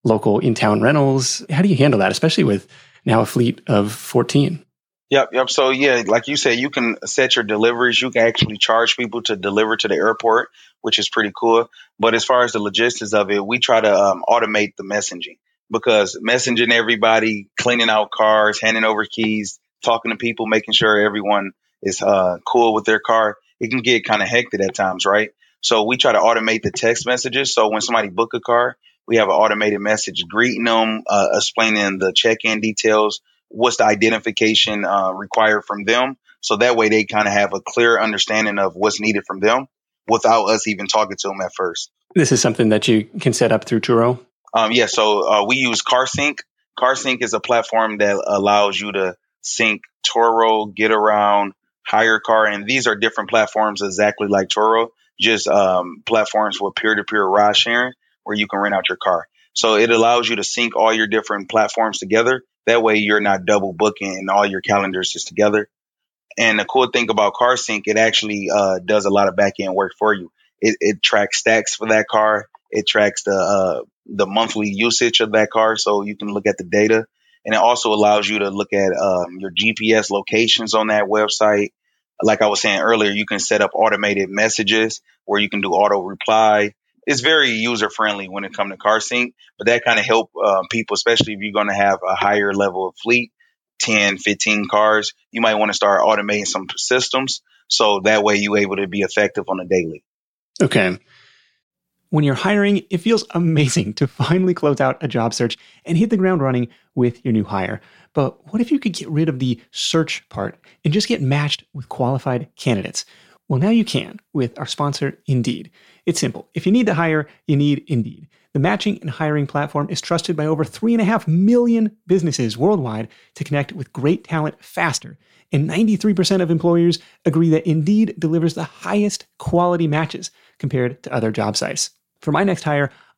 local in-town rentals. How do you handle that, especially with now a fleet of 14? Yep. So yeah, like you said, you can set your deliveries. You can actually charge people to deliver to the airport, which is pretty cool. But as far as the logistics of it, we try to automate the messaging, because messaging everybody, cleaning out cars, handing over keys, talking to people, making sure everyone is cool with their car, it can get kind of hectic at times, right? So we try to automate the text messages. So when somebody book a car, we have an automated message greeting them, explaining the check-in details, what's the identification required from them. So that way they kind of have a clear understanding of what's needed from them without us even talking to them at first. This is something that you can set up through Turo? Yeah. So we use CarSync. CarSync is a platform that allows you to sync Turo, GetAround, HyreCar. And these are different platforms exactly like Turo, just platforms with peer-to-peer ride sharing where you can rent out your car. So it allows you to sync all your different platforms together. That way you're not double booking and all your calendars is together. And the cool thing about CarSync, it actually does a lot of back end work for you. It tracks stats for that car. It tracks the monthly usage of that car, so you can look at the data. And it also allows you to look at your GPS locations on that website. Like I was saying earlier, you can set up automated messages where you can do auto reply. It's very user-friendly when it comes to CarSync, but that kind of help people, especially if you're going to have a higher level of fleet, 10, 15 cars, you might want to start automating some systems. So that way you're able to be effective on a daily. Okay. When you're hiring, it feels amazing to finally close out a job search and hit the ground running with your new hire. But what if you could get rid of the search part and just get matched with qualified candidates? Well, now you can with our sponsor, Indeed. It's simple. If you need to hire, you need Indeed. The matching and hiring platform is trusted by over 3.5 million businesses worldwide to connect with great talent faster. And 93% of employers agree that Indeed delivers the highest quality matches compared to other job sites. For my next hire,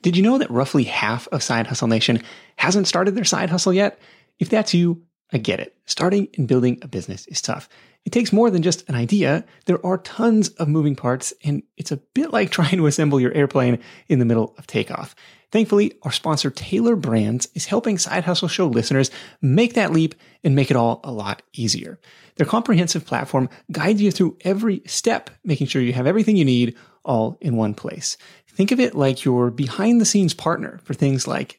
Did you know that roughly half of Side Hustle Nation hasn't started their side hustle yet? If that's you, I get it. Starting and building a business is tough. It takes more than just an idea. There are tons of moving parts, and it's a bit like trying to assemble your airplane in the middle of takeoff. Thankfully, our sponsor, Tailor Brands, is helping Side Hustle Show listeners make that leap and make it all a lot easier. Their comprehensive platform guides you through every step, making sure you have everything you need all in one place. Think of it like your behind-the-scenes partner for things like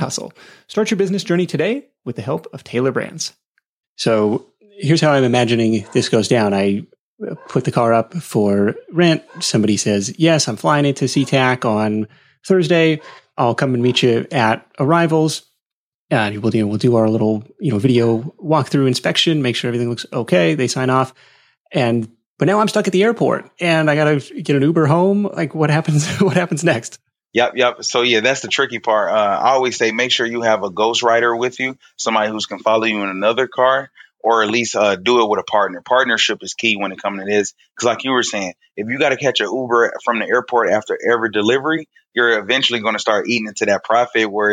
hustle. Start your business journey today with the help of Tailor Brands. So here's how I'm imagining this goes down. I put the car up for rent. Somebody says, yes, I'm flying into SeaTac on Thursday. I'll come and meet you at arrivals. And we'll do our little, video walkthrough inspection, make sure everything looks okay. They sign off. But now I'm stuck at the airport and I got to get an Uber home. Like what happens next? Yep. So yeah, that's the tricky part. I always say, make sure you have a ghostwriter with you, somebody who's can follow you in another car, or at least do it with a partner. Partnership is key when it comes to this. Cause like you were saying, if you got to catch an Uber from the airport after every delivery, you're eventually going to start eating into that profit where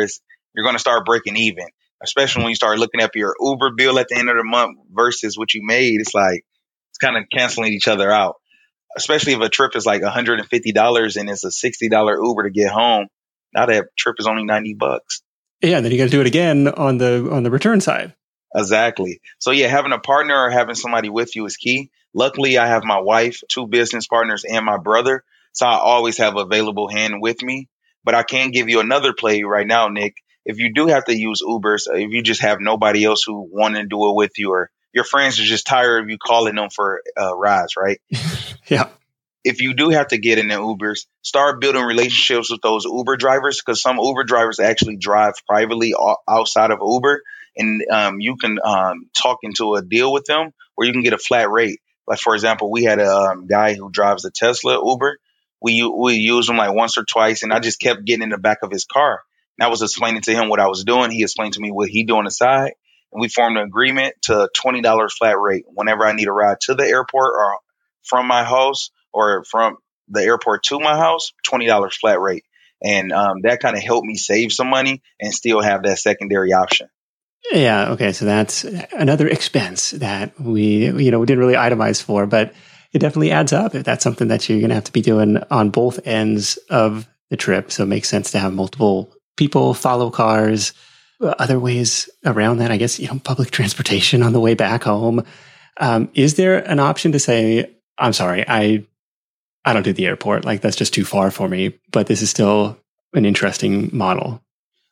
you're going to start breaking even, especially when you start looking at your Uber bill at the end of the month versus what you made. It's like, kind of canceling each other out, especially if a trip is like $150 and it's a $60 Uber to get home. Now that trip is only $90. Yeah, then you got to do it again on the return side. Exactly. So yeah, having a partner or having somebody with you is key. Luckily, I have my wife, two business partners, and my brother, so I always have an available hand with me. But I can give you another play right now, Nick. If you do have to use Ubers, if you just have nobody else who want to do it with you, or your friends are just tired of you calling them for rides, right? Yeah. If you do have to get in the Ubers, start building relationships with those Uber drivers, because some Uber drivers actually drive privately outside of Uber, and you can talk into a deal with them or you can get a flat rate. Like, for example, we had a guy who drives a Tesla Uber. We used him like once or twice, and I just kept getting in the back of his car. And I was explaining to him what I was doing. He explained to me what he do on the side. And we formed an agreement to a $20 flat rate whenever I need a ride to the airport or from my house or from the airport to my house, $20 flat rate. And that kind of helped me save some money and still have that secondary option. Yeah. Okay. So that's another expense that we didn't really itemize for, but it definitely adds up if that's something that you're going to have to be doing on both ends of the trip. So it makes sense to have multiple people, follow cars. Other ways around that, I guess, public transportation on the way back home. Is there an option to say, I'm sorry, I don't do the airport. Like, that's just too far for me, but this is still an interesting model.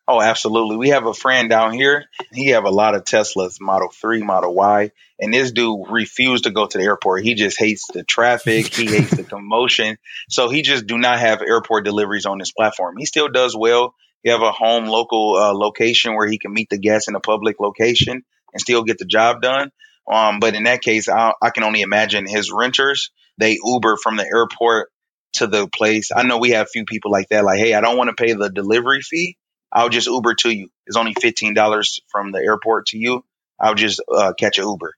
Oh, absolutely. We have a friend down here. He have a lot of Teslas, Model 3, Model Y. And this dude refused to go to the airport. He just hates the traffic. He hates the commotion. So he just do not have airport deliveries on this platform. He still does well. You have a home local location where he can meet the guests in a public location and still get the job done. But in that case, I can only imagine his renters, they Uber from the airport to the place. I know we have a few people like that, like, hey, I don't want to pay the delivery fee. I'll just Uber to you. It's only $15 from the airport to you. I'll just catch an Uber.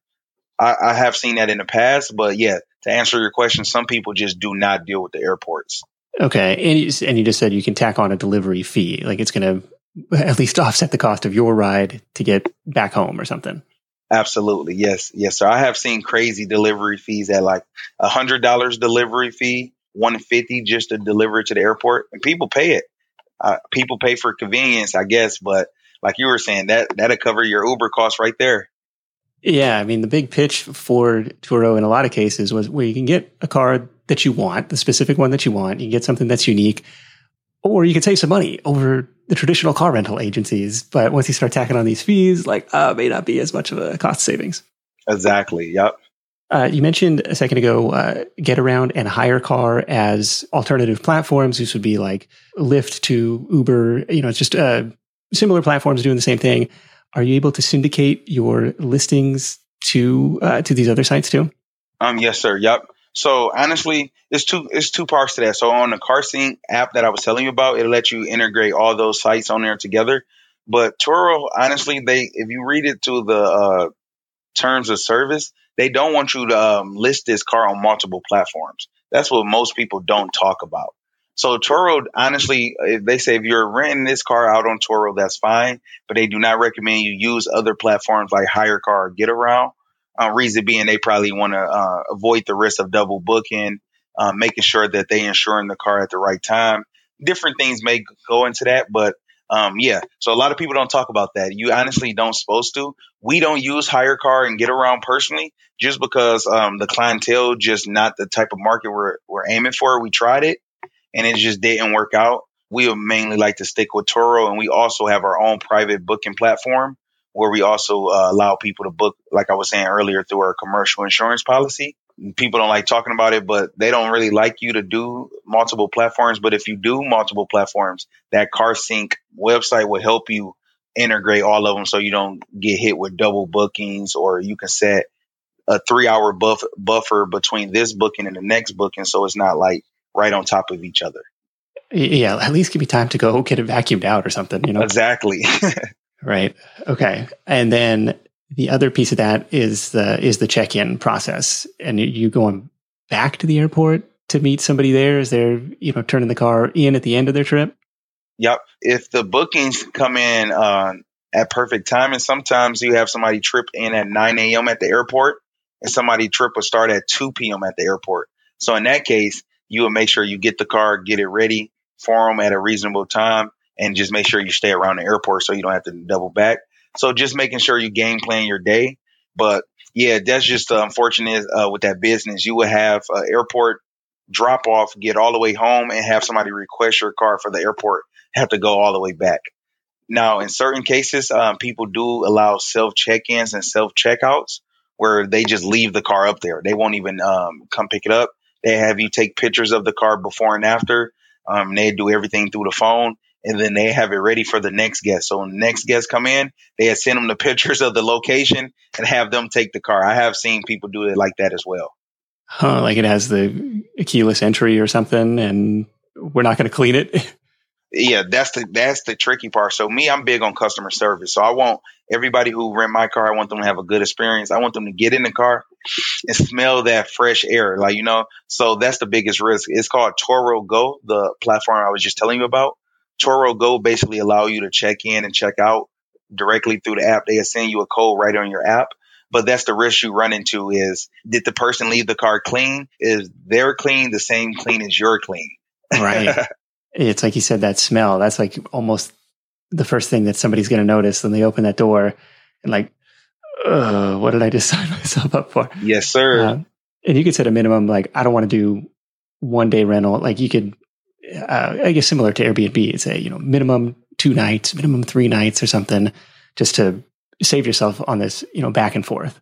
I have seen that in the past. But yeah, to answer your question, some people just do not deal with the airports. Okay. And you just said you can tack on a delivery fee. Like it's going to at least offset the cost of your ride to get back home or something. Absolutely. Yes. Yes, sir. I have seen crazy delivery fees at like $100 delivery fee, $150 just to deliver it to the airport. And people pay it. People pay for convenience, I guess. But like you were saying, that'll cover your Uber costs right there. Yeah. I mean, the big pitch for Turo in a lot of cases was where you can get a car that you want, the specific one that you want. You can get something that's unique, or you can save some money over the traditional car rental agencies. But once you start tacking on these fees, like, it may not be as much of a cost savings. Exactly. Yep. You mentioned a second ago, GetAround and HyreCar as alternative platforms. This would be like Lyft to Uber. You know, it's just similar platforms doing the same thing. Are you able to syndicate your listings to these other sites too? Yes, sir. Yep. So honestly, it's two parts to that. So on the CarSync app that I was telling you about, it'll let you integrate all those sites on there together. But Turo, honestly, if you read it to the terms of service, they don't want you to list this car on multiple platforms. That's what most people don't talk about. So Turo, honestly, if they say if you're renting this car out on Turo, that's fine. But they do not recommend you use other platforms like HyreCar or GetAround. Reason being, they probably want to avoid the risk of double booking, making sure that they insuring the car at the right time. Different things may go into that, but yeah. So a lot of people don't talk about that. You honestly don't supposed to. We don't use HyreCar and GetAround personally just because the clientele just not the type of market we're aiming for. We tried it and it just didn't work out. We would mainly like to stick with Turo, and we also have our own private booking platform where we also allow people to book, like I was saying earlier, through our commercial insurance policy. People don't like talking about it, but they don't really like you to do multiple platforms. But if you do multiple platforms, that CarSync website will help you integrate all of them so you don't get hit with double bookings, or you can set a 3-hour buffer between this booking and the next booking so it's not like right on top of each other. Yeah, at least give me time to go get it vacuumed out or something, you know? Exactly. Right. Okay. And then the other piece of that is the check-in process. And you going back to the airport to meet somebody there as they're, you know, turning the car in at the end of their trip? Yep. If the bookings come in at perfect time, and sometimes you have somebody trip in at 9 a.m. at the airport and somebody trip will start at 2 p.m. at the airport. So in that case, you will make sure you get the car, get it ready for them at a reasonable time, and just make sure you stay around the airport so you don't have to double back. So just making sure you game plan your day. But yeah, that's just unfortunate with that business. You would have airport drop off, get all the way home, and have somebody request your car for the airport, have to go all the way back. Now, in certain cases, people do allow self-check-ins and self-checkouts where they just leave the car up there. They won't even come pick it up. They have you take pictures of the car before and after. They do everything through the phone. And then they have it ready for the next guest. So when the next guest come in, they had sent them the pictures of the location and have them take the car. I have seen people do it like that as well. Huh, like it has the keyless entry or something, and we're not going to clean it. Yeah, that's the tricky part. So me, I'm big on customer service. So I want everybody who rent my car, I want them to have a good experience. I want them to get in the car and smell that fresh air. Like, you know, so that's the biggest risk. It's called Turo Go, the platform I was just telling you about. Turo Go basically allow you to check in and check out directly through the app. They send you a code right on your app. But that's the risk you run into is, did the person leave the car clean? Is their clean the same clean as your clean? Right. It's like you said, that smell. That's like almost the first thing that somebody's going to notice when they open that door and like, oh, what did I just sign myself up for? Yes, sir. And you could set a minimum, like, I don't want to do 1-day rental. Like you could, I guess similar to Airbnb, it's a, you know, minimum 2 nights, minimum 3 nights or something, just to save yourself on this, you know, back and forth.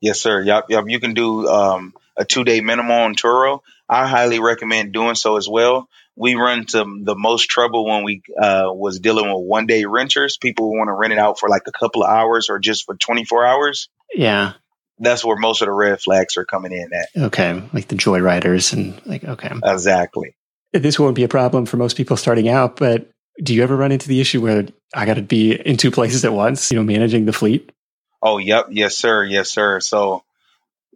Yes, sir. Yep. You can do a 2-day minimum on Turo. I highly recommend doing so as well. we run to the most trouble when we was dealing with one day renters. People want to rent it out for like a couple of hours or just for 24 hours. Yeah. That's where most of the red flags are coming in at. Okay. Like the joyriders and like, okay. Exactly. This won't be a problem for most people starting out, but do you ever run into the issue where I got to be in two places at once, you know, managing the fleet? Oh, yep. Yes, sir. Yes, sir. So,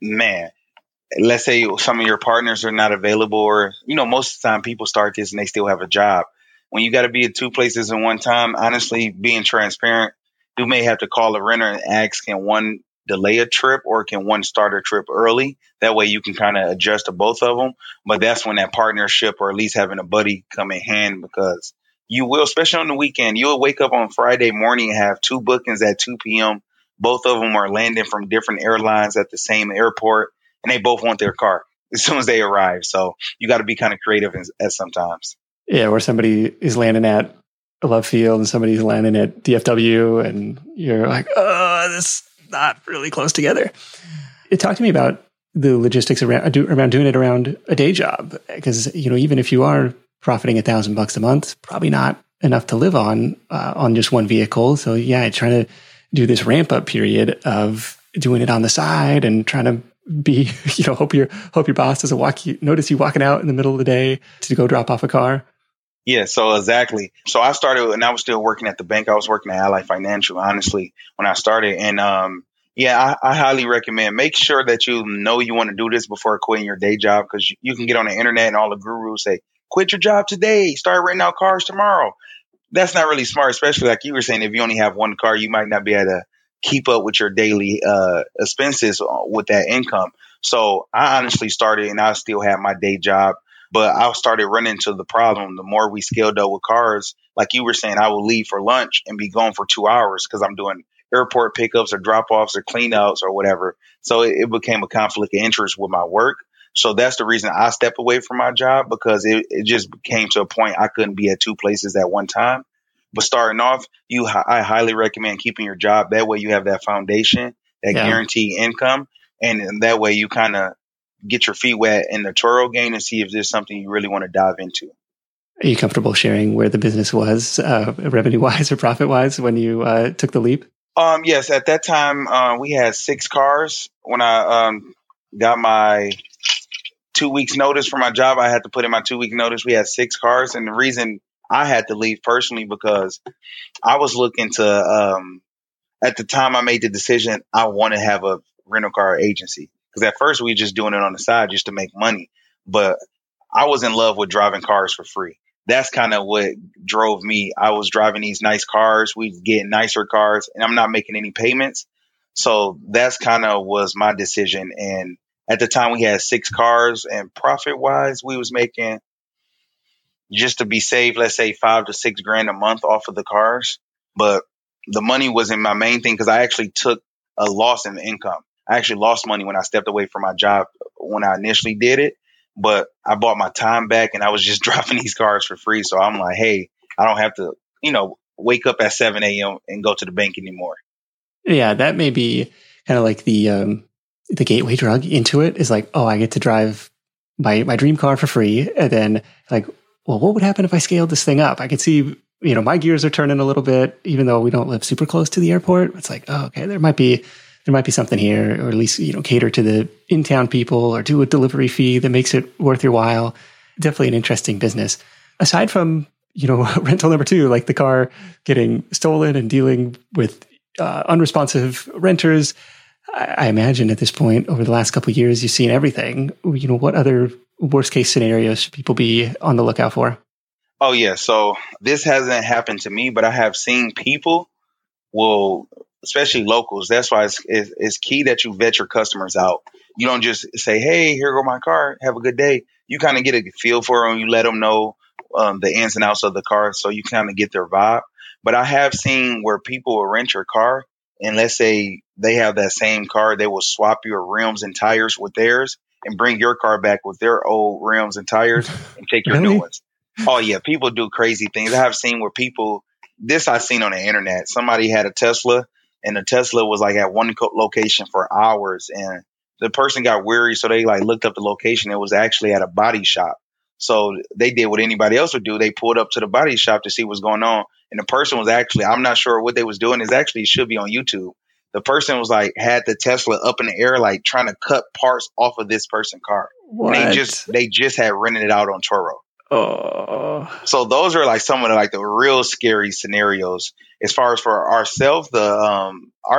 man, let's say some of your partners are not available or, you know, most of the time people start this and they still have a job. When you got to be at two places in one time, honestly, being transparent, you may have to call a renter and ask, can one delay a trip or can one start a trip early? That way you can kind of adjust to both of them. But that's when that partnership or at least having a buddy come in hand, because you will, especially on the weekend, you'll wake up on Friday morning and have two bookings at 2 p.m. Both of them are landing from different airlines at the same airport, and they both want their car as soon as they arrive. So you got to be kind of creative as sometimes. Yeah, where somebody is landing at Love Field and somebody's landing at DFW, and you're like, oh, this is not really close together. Talk to me about the logistics around doing it around a day job, because you know, even if you are profiting $1,000 a month, probably not enough to live on just one vehicle. So yeah, trying to do this ramp up period of doing it on the side and trying to be, you know, hope your boss doesn't notice you walking out in the middle of the day to go drop off a car. Yeah, so exactly. So I started and I was still working at the bank. I was working at Ally Financial, honestly, when I started. And I highly recommend, make sure that you know you want to do this before quitting your day job, because you can get on the internet and all the gurus say, quit your job today, start renting out cars tomorrow. That's not really smart, especially like you were saying, if you only have one car, you might not be able to keep up with your daily expenses with that income. So I honestly started, and I still have my day job, but I started running into the problem. The more we scaled up with cars, like you were saying, I will leave for lunch and be gone for 2 hours because I'm doing airport pickups or drop-offs or clean-outs or whatever. So it became a conflict of interest with my work. So that's the reason I step away from my job, because it just came to a point I couldn't be at two places at one time. But starting off, I highly recommend keeping your job. That way you have that foundation, that guaranteed income. And that way you kind of get your feet wet in the Turo game and see if there's something you really want to dive into. Are you comfortable sharing where the business was revenue-wise or profit-wise when you took the leap? Yes. At that time, we had 6 cars. When I got my 2 weeks notice for my job, I had to put in my 2 week notice. We had 6 cars. And the reason I had to leave personally, because I was looking to, at the time I made the decision, I want to have a rental car agency. Because at first we were just doing it on the side just to make money. But I was in love with driving cars for free. That's kind of what drove me. I was driving these nice cars. We get nicer cars and I'm not making any payments. So that's kind of was my decision. And at the time, we had 6 cars, and profit-wise, we was making, just to be safe, let's say $5,000 to $6,000 a month off of the cars. But the money wasn't my main thing, because I actually took a loss in the income. I actually lost money when I stepped away from my job when I initially did it, but I bought my time back, and I was just driving these cars for free. So I'm like, hey, I don't have to, you know, wake up at 7 a.m. and go to the bank anymore. Yeah, that may be kind of like the gateway drug into it, is like, oh, I get to drive my dream car for free. And then like, well, what would happen if I scaled this thing up? I could see, you know, my gears are turning a little bit, even though we don't live super close to the airport. It's like, oh, okay, there might be something here, or at least, you know, cater to the in-town people or do a delivery fee that makes it worth your while. Definitely an interesting business. Aside from, you know, rental number 2, like the car getting stolen and dealing with unresponsive renters, I imagine at this point, over the last couple of years, you've seen everything. You know, what other worst case scenarios should people be on the lookout for? Oh, yeah. So this hasn't happened to me, but I have seen people will, especially locals. That's why it's key that you vet your customers out. You don't just say, hey, here go my car, have a good day. You kind of get a feel for them. You let them know the ins and outs of the car, so you kind of get their vibe. But I have seen where people will rent your car, and let's say they have that same car, they will swap your rims and tires with theirs and bring your car back with their old rims and tires and take your new ones. Oh, yeah. People do crazy things. I have seen where people, this I've seen on the internet, somebody had a Tesla, and the Tesla was like at one location for hours, and the person got weary. So they like looked up the location. It was actually at a body shop. So they did what anybody else would do. They pulled up to the body shop to see what's going on. And the person was actually, I'm not sure what they was doing. It's actually, it should be on YouTube. The person was like, had the Tesla up in the air, like trying to cut parts off of this person's car. What? They just had rented it out on Turo. Oh. So those are like some of the, like the real scary scenarios. As far as for ourselves, our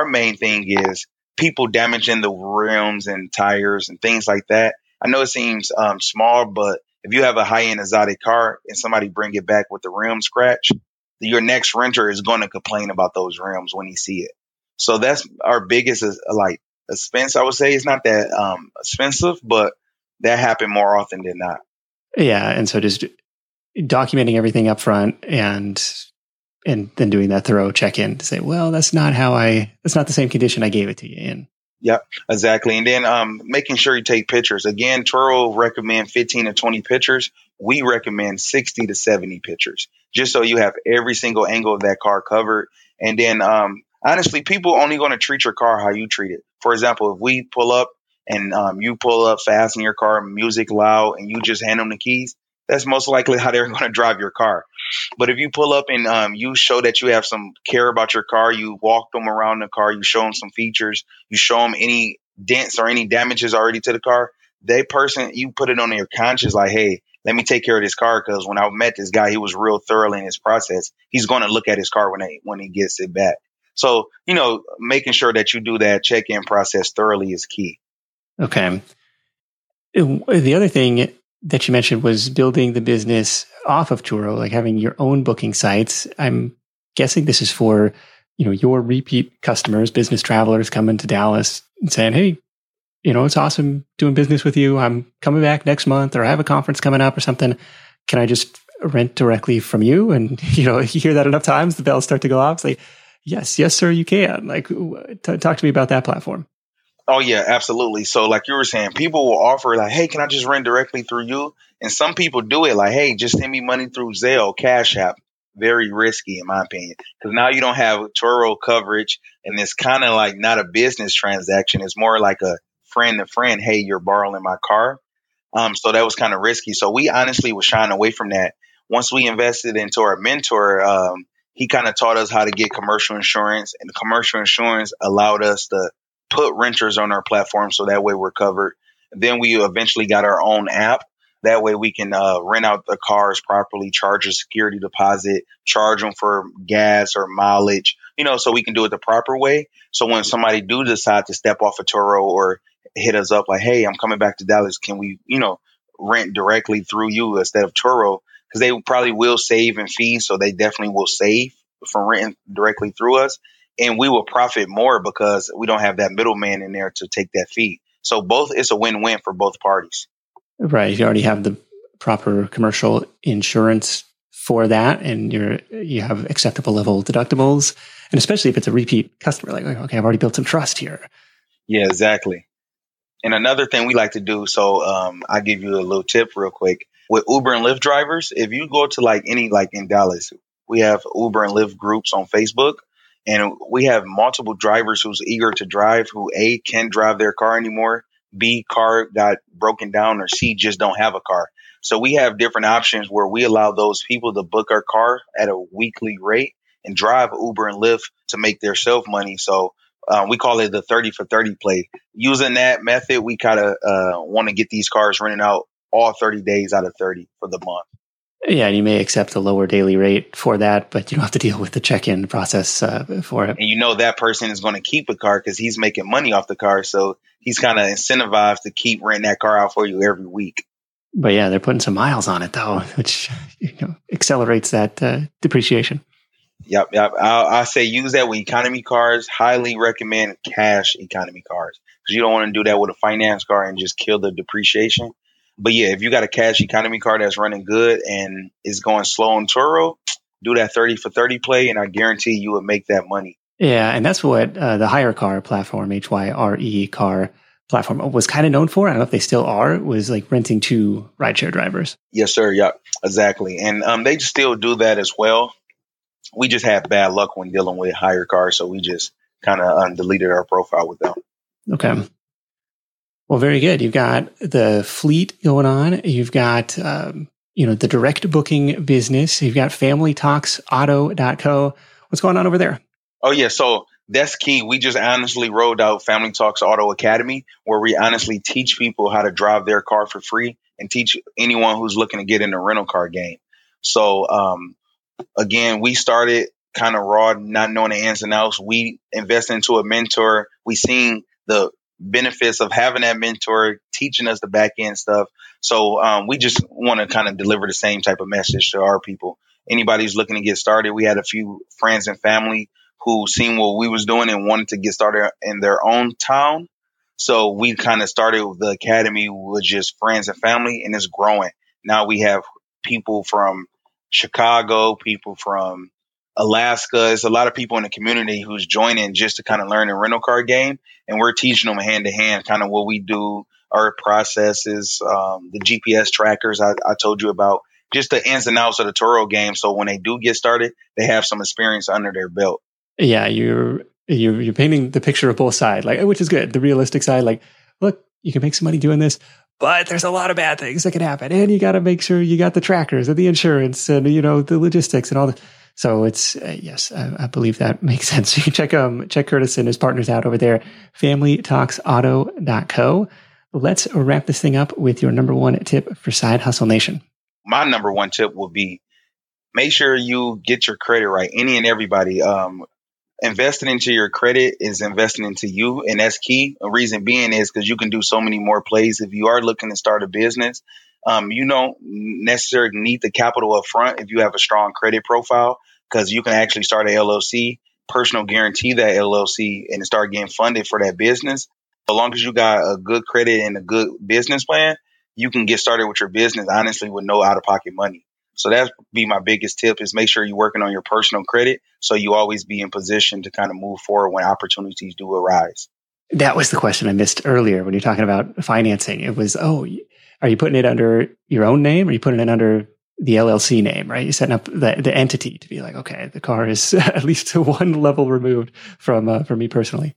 main thing is people damaging the rims and tires and things like that. I know it seems small, but if you have a high-end exotic car and somebody bring it back with the rim scratch, your next renter is going to complain about those rims when he see it. So that's our biggest like expense. I would say it's not that expensive, but that happened more often than not. Yeah, and so just documenting everything up front and then doing that thorough check-in to say, well, that's not the same condition I gave it to you in. Yep, exactly. And then making sure you take pictures. Again, Turo recommend 15 to 20 pictures. We recommend 60 to 70 pictures, just so you have every single angle of that car covered. And then honestly, people only going to treat your car how you treat it. For example, if we pull up and you pull up fast in your car, music loud, and you just hand them the keys, that's most likely how they're going to drive your car. But if you pull up and you show that you have some care about your car, you walk them around the car, you show them some features, you show them any dents or any damages already to the car, you put it on their conscience like, hey, let me take care of this car, because when I met this guy, he was real thorough in his process. He's going to look at his car when he gets it back. So, making sure that you do that check-in process thoroughly is key. Okay. The other thing that you mentioned was building the business off of Turo, like having your own booking sites. I'm guessing this is for, your repeat customers, business travelers coming to Dallas and saying, hey, it's awesome doing business with you. I'm coming back next month, or I have a conference coming up or something. Can I just rent directly from you? And, if you hear that enough times, the bells start to go off. It's like, yes, sir, you can. Like, talk to me about that platform. Oh, yeah, absolutely. So like you were saying, people will offer like, hey, can I just rent directly through you? And some people do it like, hey, just send me money through Zelle, Cash App. Very risky, in my opinion, because now you don't have Turo coverage. And it's kind of like not a business transaction. It's more like a friend to friend. Hey, you're borrowing my car. So that was kind of risky. So we honestly were shying away from that. Once we invested into our mentor, he kind of taught us how to get commercial insurance, and the commercial insurance allowed us to put renters on our platform, so that way we're covered. Then we eventually got our own app. That way we can rent out the cars properly, charge a security deposit, charge them for gas or mileage, so we can do it the proper way. So when somebody do decide to step off of Turo or hit us up like, hey, I'm coming back to Dallas, can we, rent directly through you instead of Turo? Because they probably will save in fees. So they definitely will save from renting directly through us. And we will profit more because we don't have that middleman in there to take that fee. So it's a win-win for both parties. Right. You already have the proper commercial insurance for that, and you have acceptable level deductibles. And especially if it's a repeat customer, like, okay, I've already built some trust here. Yeah, exactly. And another thing we like to do, so I'll give you a little tip real quick. With Uber and Lyft drivers, if you go to like in Dallas, we have Uber and Lyft groups on Facebook. And we have multiple drivers who's eager to drive, who A, can't drive their car anymore, B, car got broken down, or C, just don't have a car. So we have different options where we allow those people to book our car at a weekly rate and drive Uber and Lyft to make their self money. So we call it the 30 for 30 play. Using that method, we kind of want to get these cars rented out all 30 days out of 30 for the month. Yeah, and you may accept a lower daily rate for that, but you don't have to deal with the check-in process for it. And that person is going to keep a car because he's making money off the car, so he's kind of incentivized to keep renting that car out for you every week. But yeah, they're putting some miles on it, though, which accelerates that depreciation. Yep. I say use that with economy cars. Highly recommend cash economy cars, because you don't want to do that with a finance car and just kill the depreciation. But yeah, if you got a cash economy car that's running good and is going slow on Turo, do that 30 for 30 play, and I guarantee you would make that money. Yeah, and that's what the HyreCar platform, HYRE car platform, was kind of known for. I don't know if they still are. Was like renting to rideshare drivers. Yes, sir. Yeah, exactly. And they still do that as well. We just had bad luck when dealing with HyreCar, so we just kind of deleted our profile with them. Okay. Well, very good. You've got the fleet going on. You've got you know, the direct booking business. You've got familytalksauto.co. What's going on over there? Oh, yeah. So that's key. We just honestly rolled out Family Talks Auto Academy, where we honestly teach people how to drive their car for free and teach anyone who's looking to get in the rental car game. So, again, we started kind of raw, not knowing the ins and outs. We invested into a mentor. We seen the benefits of having that mentor teaching us the back end stuff. So we just want to kind of deliver the same type of message to our people. Anybody who's looking to get started. We had a few friends and family who seen what we was doing and wanted to get started in their own town. So we kind of started with the academy with just friends and family, and it's growing. Now we have people from Chicago, people from Alaska. It's a lot of people in the community who's joining just to kind of learn the rental car game. And we're teaching them hand to hand kind of what we do, our processes, the GPS trackers I told you about, just the ins and outs of the Turo game. So when they do get started, they have some experience under their belt. Yeah, you're painting the picture of both sides, like, which is good. The realistic side, like, look, you can make some money doing this, but there's a lot of bad things that can happen. And you got to make sure you got the trackers and the insurance and, you know, the logistics and all that. So it's, yes, I believe that makes sense. You can check Curtis and his partners out over there, familytalksauto.co. Let's wrap this thing up with your number one tip for Side Hustle Nation. My number one tip will be make sure you get your credit right. Any and everybody, investing into your credit is investing into you, and that's key. A reason being is because you can do so many more plays. If you are looking to start a business, you don't necessarily need the capital up front if you have a strong credit profile, because you can actually start an LLC, personal guarantee that LLC, and start getting funded for that business. As long as you got a good credit and a good business plan, you can get started with your business, honestly, with no out-of-pocket money. So that's be my biggest tip, is make sure you're working on your personal credit so you always be in position to kind of move forward when opportunities do arise. That was the question I missed earlier when you're talking about financing. It was, oh, are you putting it under your own name, or are you putting it under the LLC name, right? You're setting up the entity to be like, okay, the car is at least to one level removed from me personally.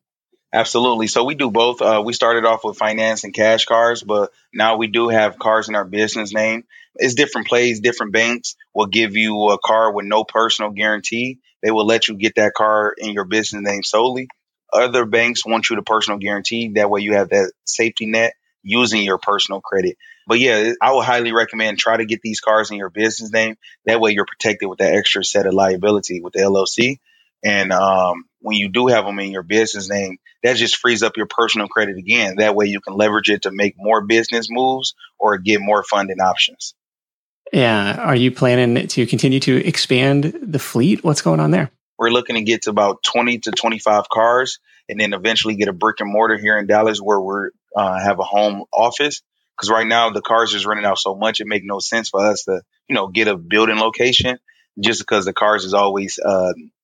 Absolutely. So we do both. We started off with finance and cash cars, but now we do have cars in our business name. It's different plays. Different banks will give you a car with no personal guarantee. They will let you get that car in your business name solely. Other banks want you to personal guarantee. That way you have that safety net using your personal credit. But yeah, I would highly recommend try to get these cars in your business name. That way you're protected with that extra set of liability with the LLC. And when you do have them in your business name, that just frees up your personal credit again. That way you can leverage it to make more business moves or get more funding options. Yeah. Are you planning to continue to expand the fleet? What's going on there? We're looking to get to about 20 to 25 cars, and then eventually get a brick and mortar here in Dallas where we have a home office. Because right now the cars is renting out so much, it makes no sense for us to, you know, get a building location, just because the cars is always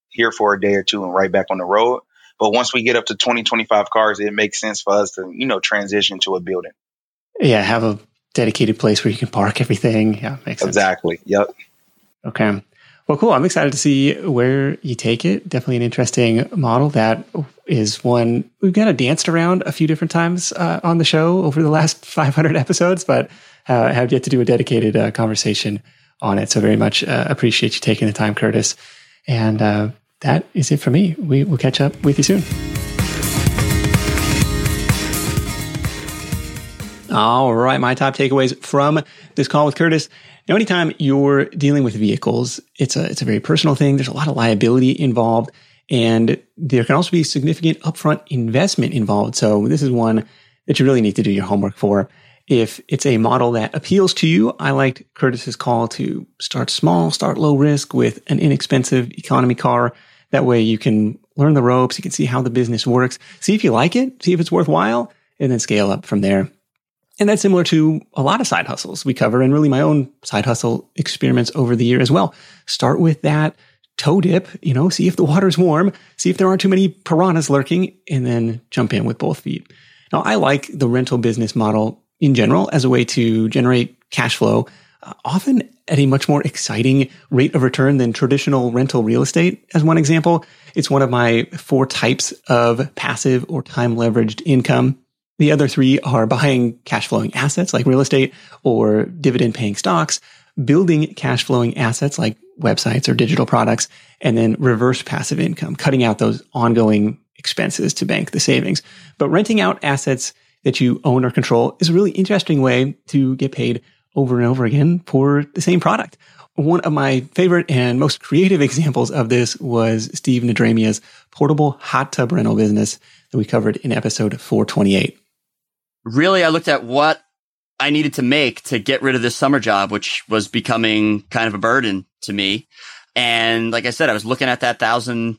here for a day or two and right back on the road. But once we get up to 20, 25 cars, it makes sense for us to, you know, transition to a building. Yeah, have a dedicated place where you can park everything. Yeah, makes sense. Exactly. Yep. Okay. Well, cool. I'm excited to see where you take it. Definitely an interesting model. That is one we've kind of danced around a few different times on the show over the last 500 episodes, but have yet to do a dedicated conversation on it. So very much appreciate you taking the time, Curtis. And that is it for me. We will catch up with you soon. All right, my top takeaways from this call with Curtis. Now, anytime you're dealing with vehicles, it's a very personal thing. There's a lot of liability involved, and there can also be significant upfront investment involved. So this is one that you really need to do your homework for. If it's a model that appeals to you, I liked Curtis's call to start small, start low risk with an inexpensive economy car. That way you can learn the ropes. You can see how the business works. See if you like it, see if it's worthwhile, and then scale up from there. And that's similar to a lot of side hustles we cover, and really my own side hustle experiments over the year as well. Start with that toe dip, you know, see if the water's warm, see if there aren't too many piranhas lurking, and then jump in with both feet. Now, I like the rental business model in general as a way to generate cash flow, often at a much more exciting rate of return than traditional rental real estate. As one example, it's one of my 4 types of passive or time leveraged income. The other 3 are buying cash flowing assets like real estate or dividend paying stocks, building cash flowing assets like websites or digital products, and then reverse passive income, cutting out those ongoing expenses to bank the savings. But renting out assets that you own or control is a really interesting way to get paid over and over again for the same product. One of my favorite and most creative examples of this was Steve Nadremia's portable hot tub rental business that we covered in episode 428. Really, I looked at what I needed to make to get rid of this summer job, which was becoming kind of a burden to me. And like I said, I was looking at that $1,000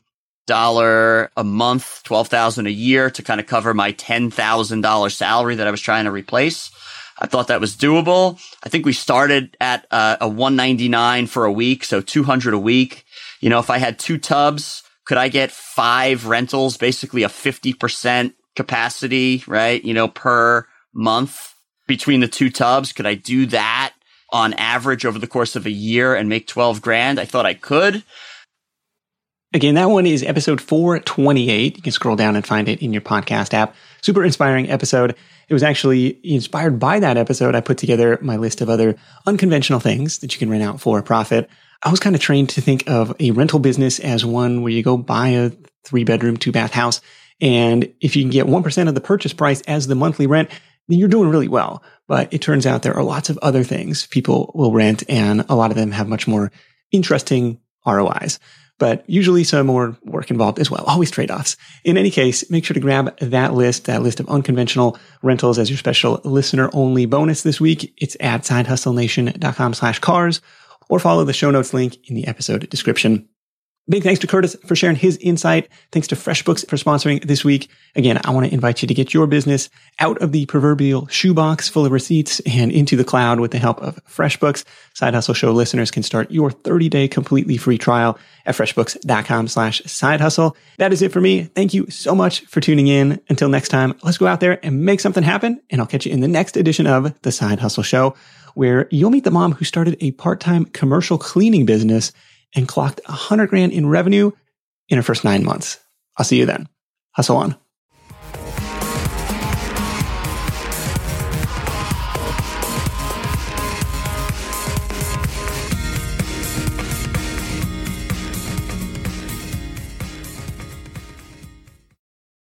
a month, $12,000 a year to kind of cover my $10,000 salary that I was trying to replace. I thought that was doable. I think we started at a $199 for a week, so $200 a week. You know, if I had two tubs, could I get five rentals, basically a 50% capacity, right? You know, per month between the two tubs. Could I do that on average over the course of a year and make 12 grand? I thought I could. Again, that one is episode 428. You can scroll down and find it in your podcast app. Super inspiring episode. It was actually inspired by that episode. I put together my list of other unconventional things that you can rent out for a profit. I was kind of trained to think of a rental business as one where you go buy a 3-bedroom, 2-bath house. And if you can get 1% of the purchase price as the monthly rent, then you're doing really well. But it turns out there are lots of other things people will rent, and a lot of them have much more interesting ROIs. But usually some more work involved as well. Always trade-offs. In any case, make sure to grab that list of unconventional rentals as your special listener-only bonus this week. It's at sidehustlenation.com/cars, or follow the show notes link in the episode description. Big thanks to Curtis for sharing his insight. Thanks to FreshBooks for sponsoring this week. Again, I want to invite you to get your business out of the proverbial shoebox full of receipts and into the cloud with the help of FreshBooks. Side Hustle Show listeners can start your 30-day completely free trial at freshbooks.com/sidehustle. That is it for me. Thank you so much for tuning in. Until next time, let's go out there and make something happen. And I'll catch you in the next edition of The Side Hustle Show, where you'll meet the mom who started a part-time commercial cleaning business and clocked $100,000 in revenue in her first 9 months. I'll see you then. Hustle on.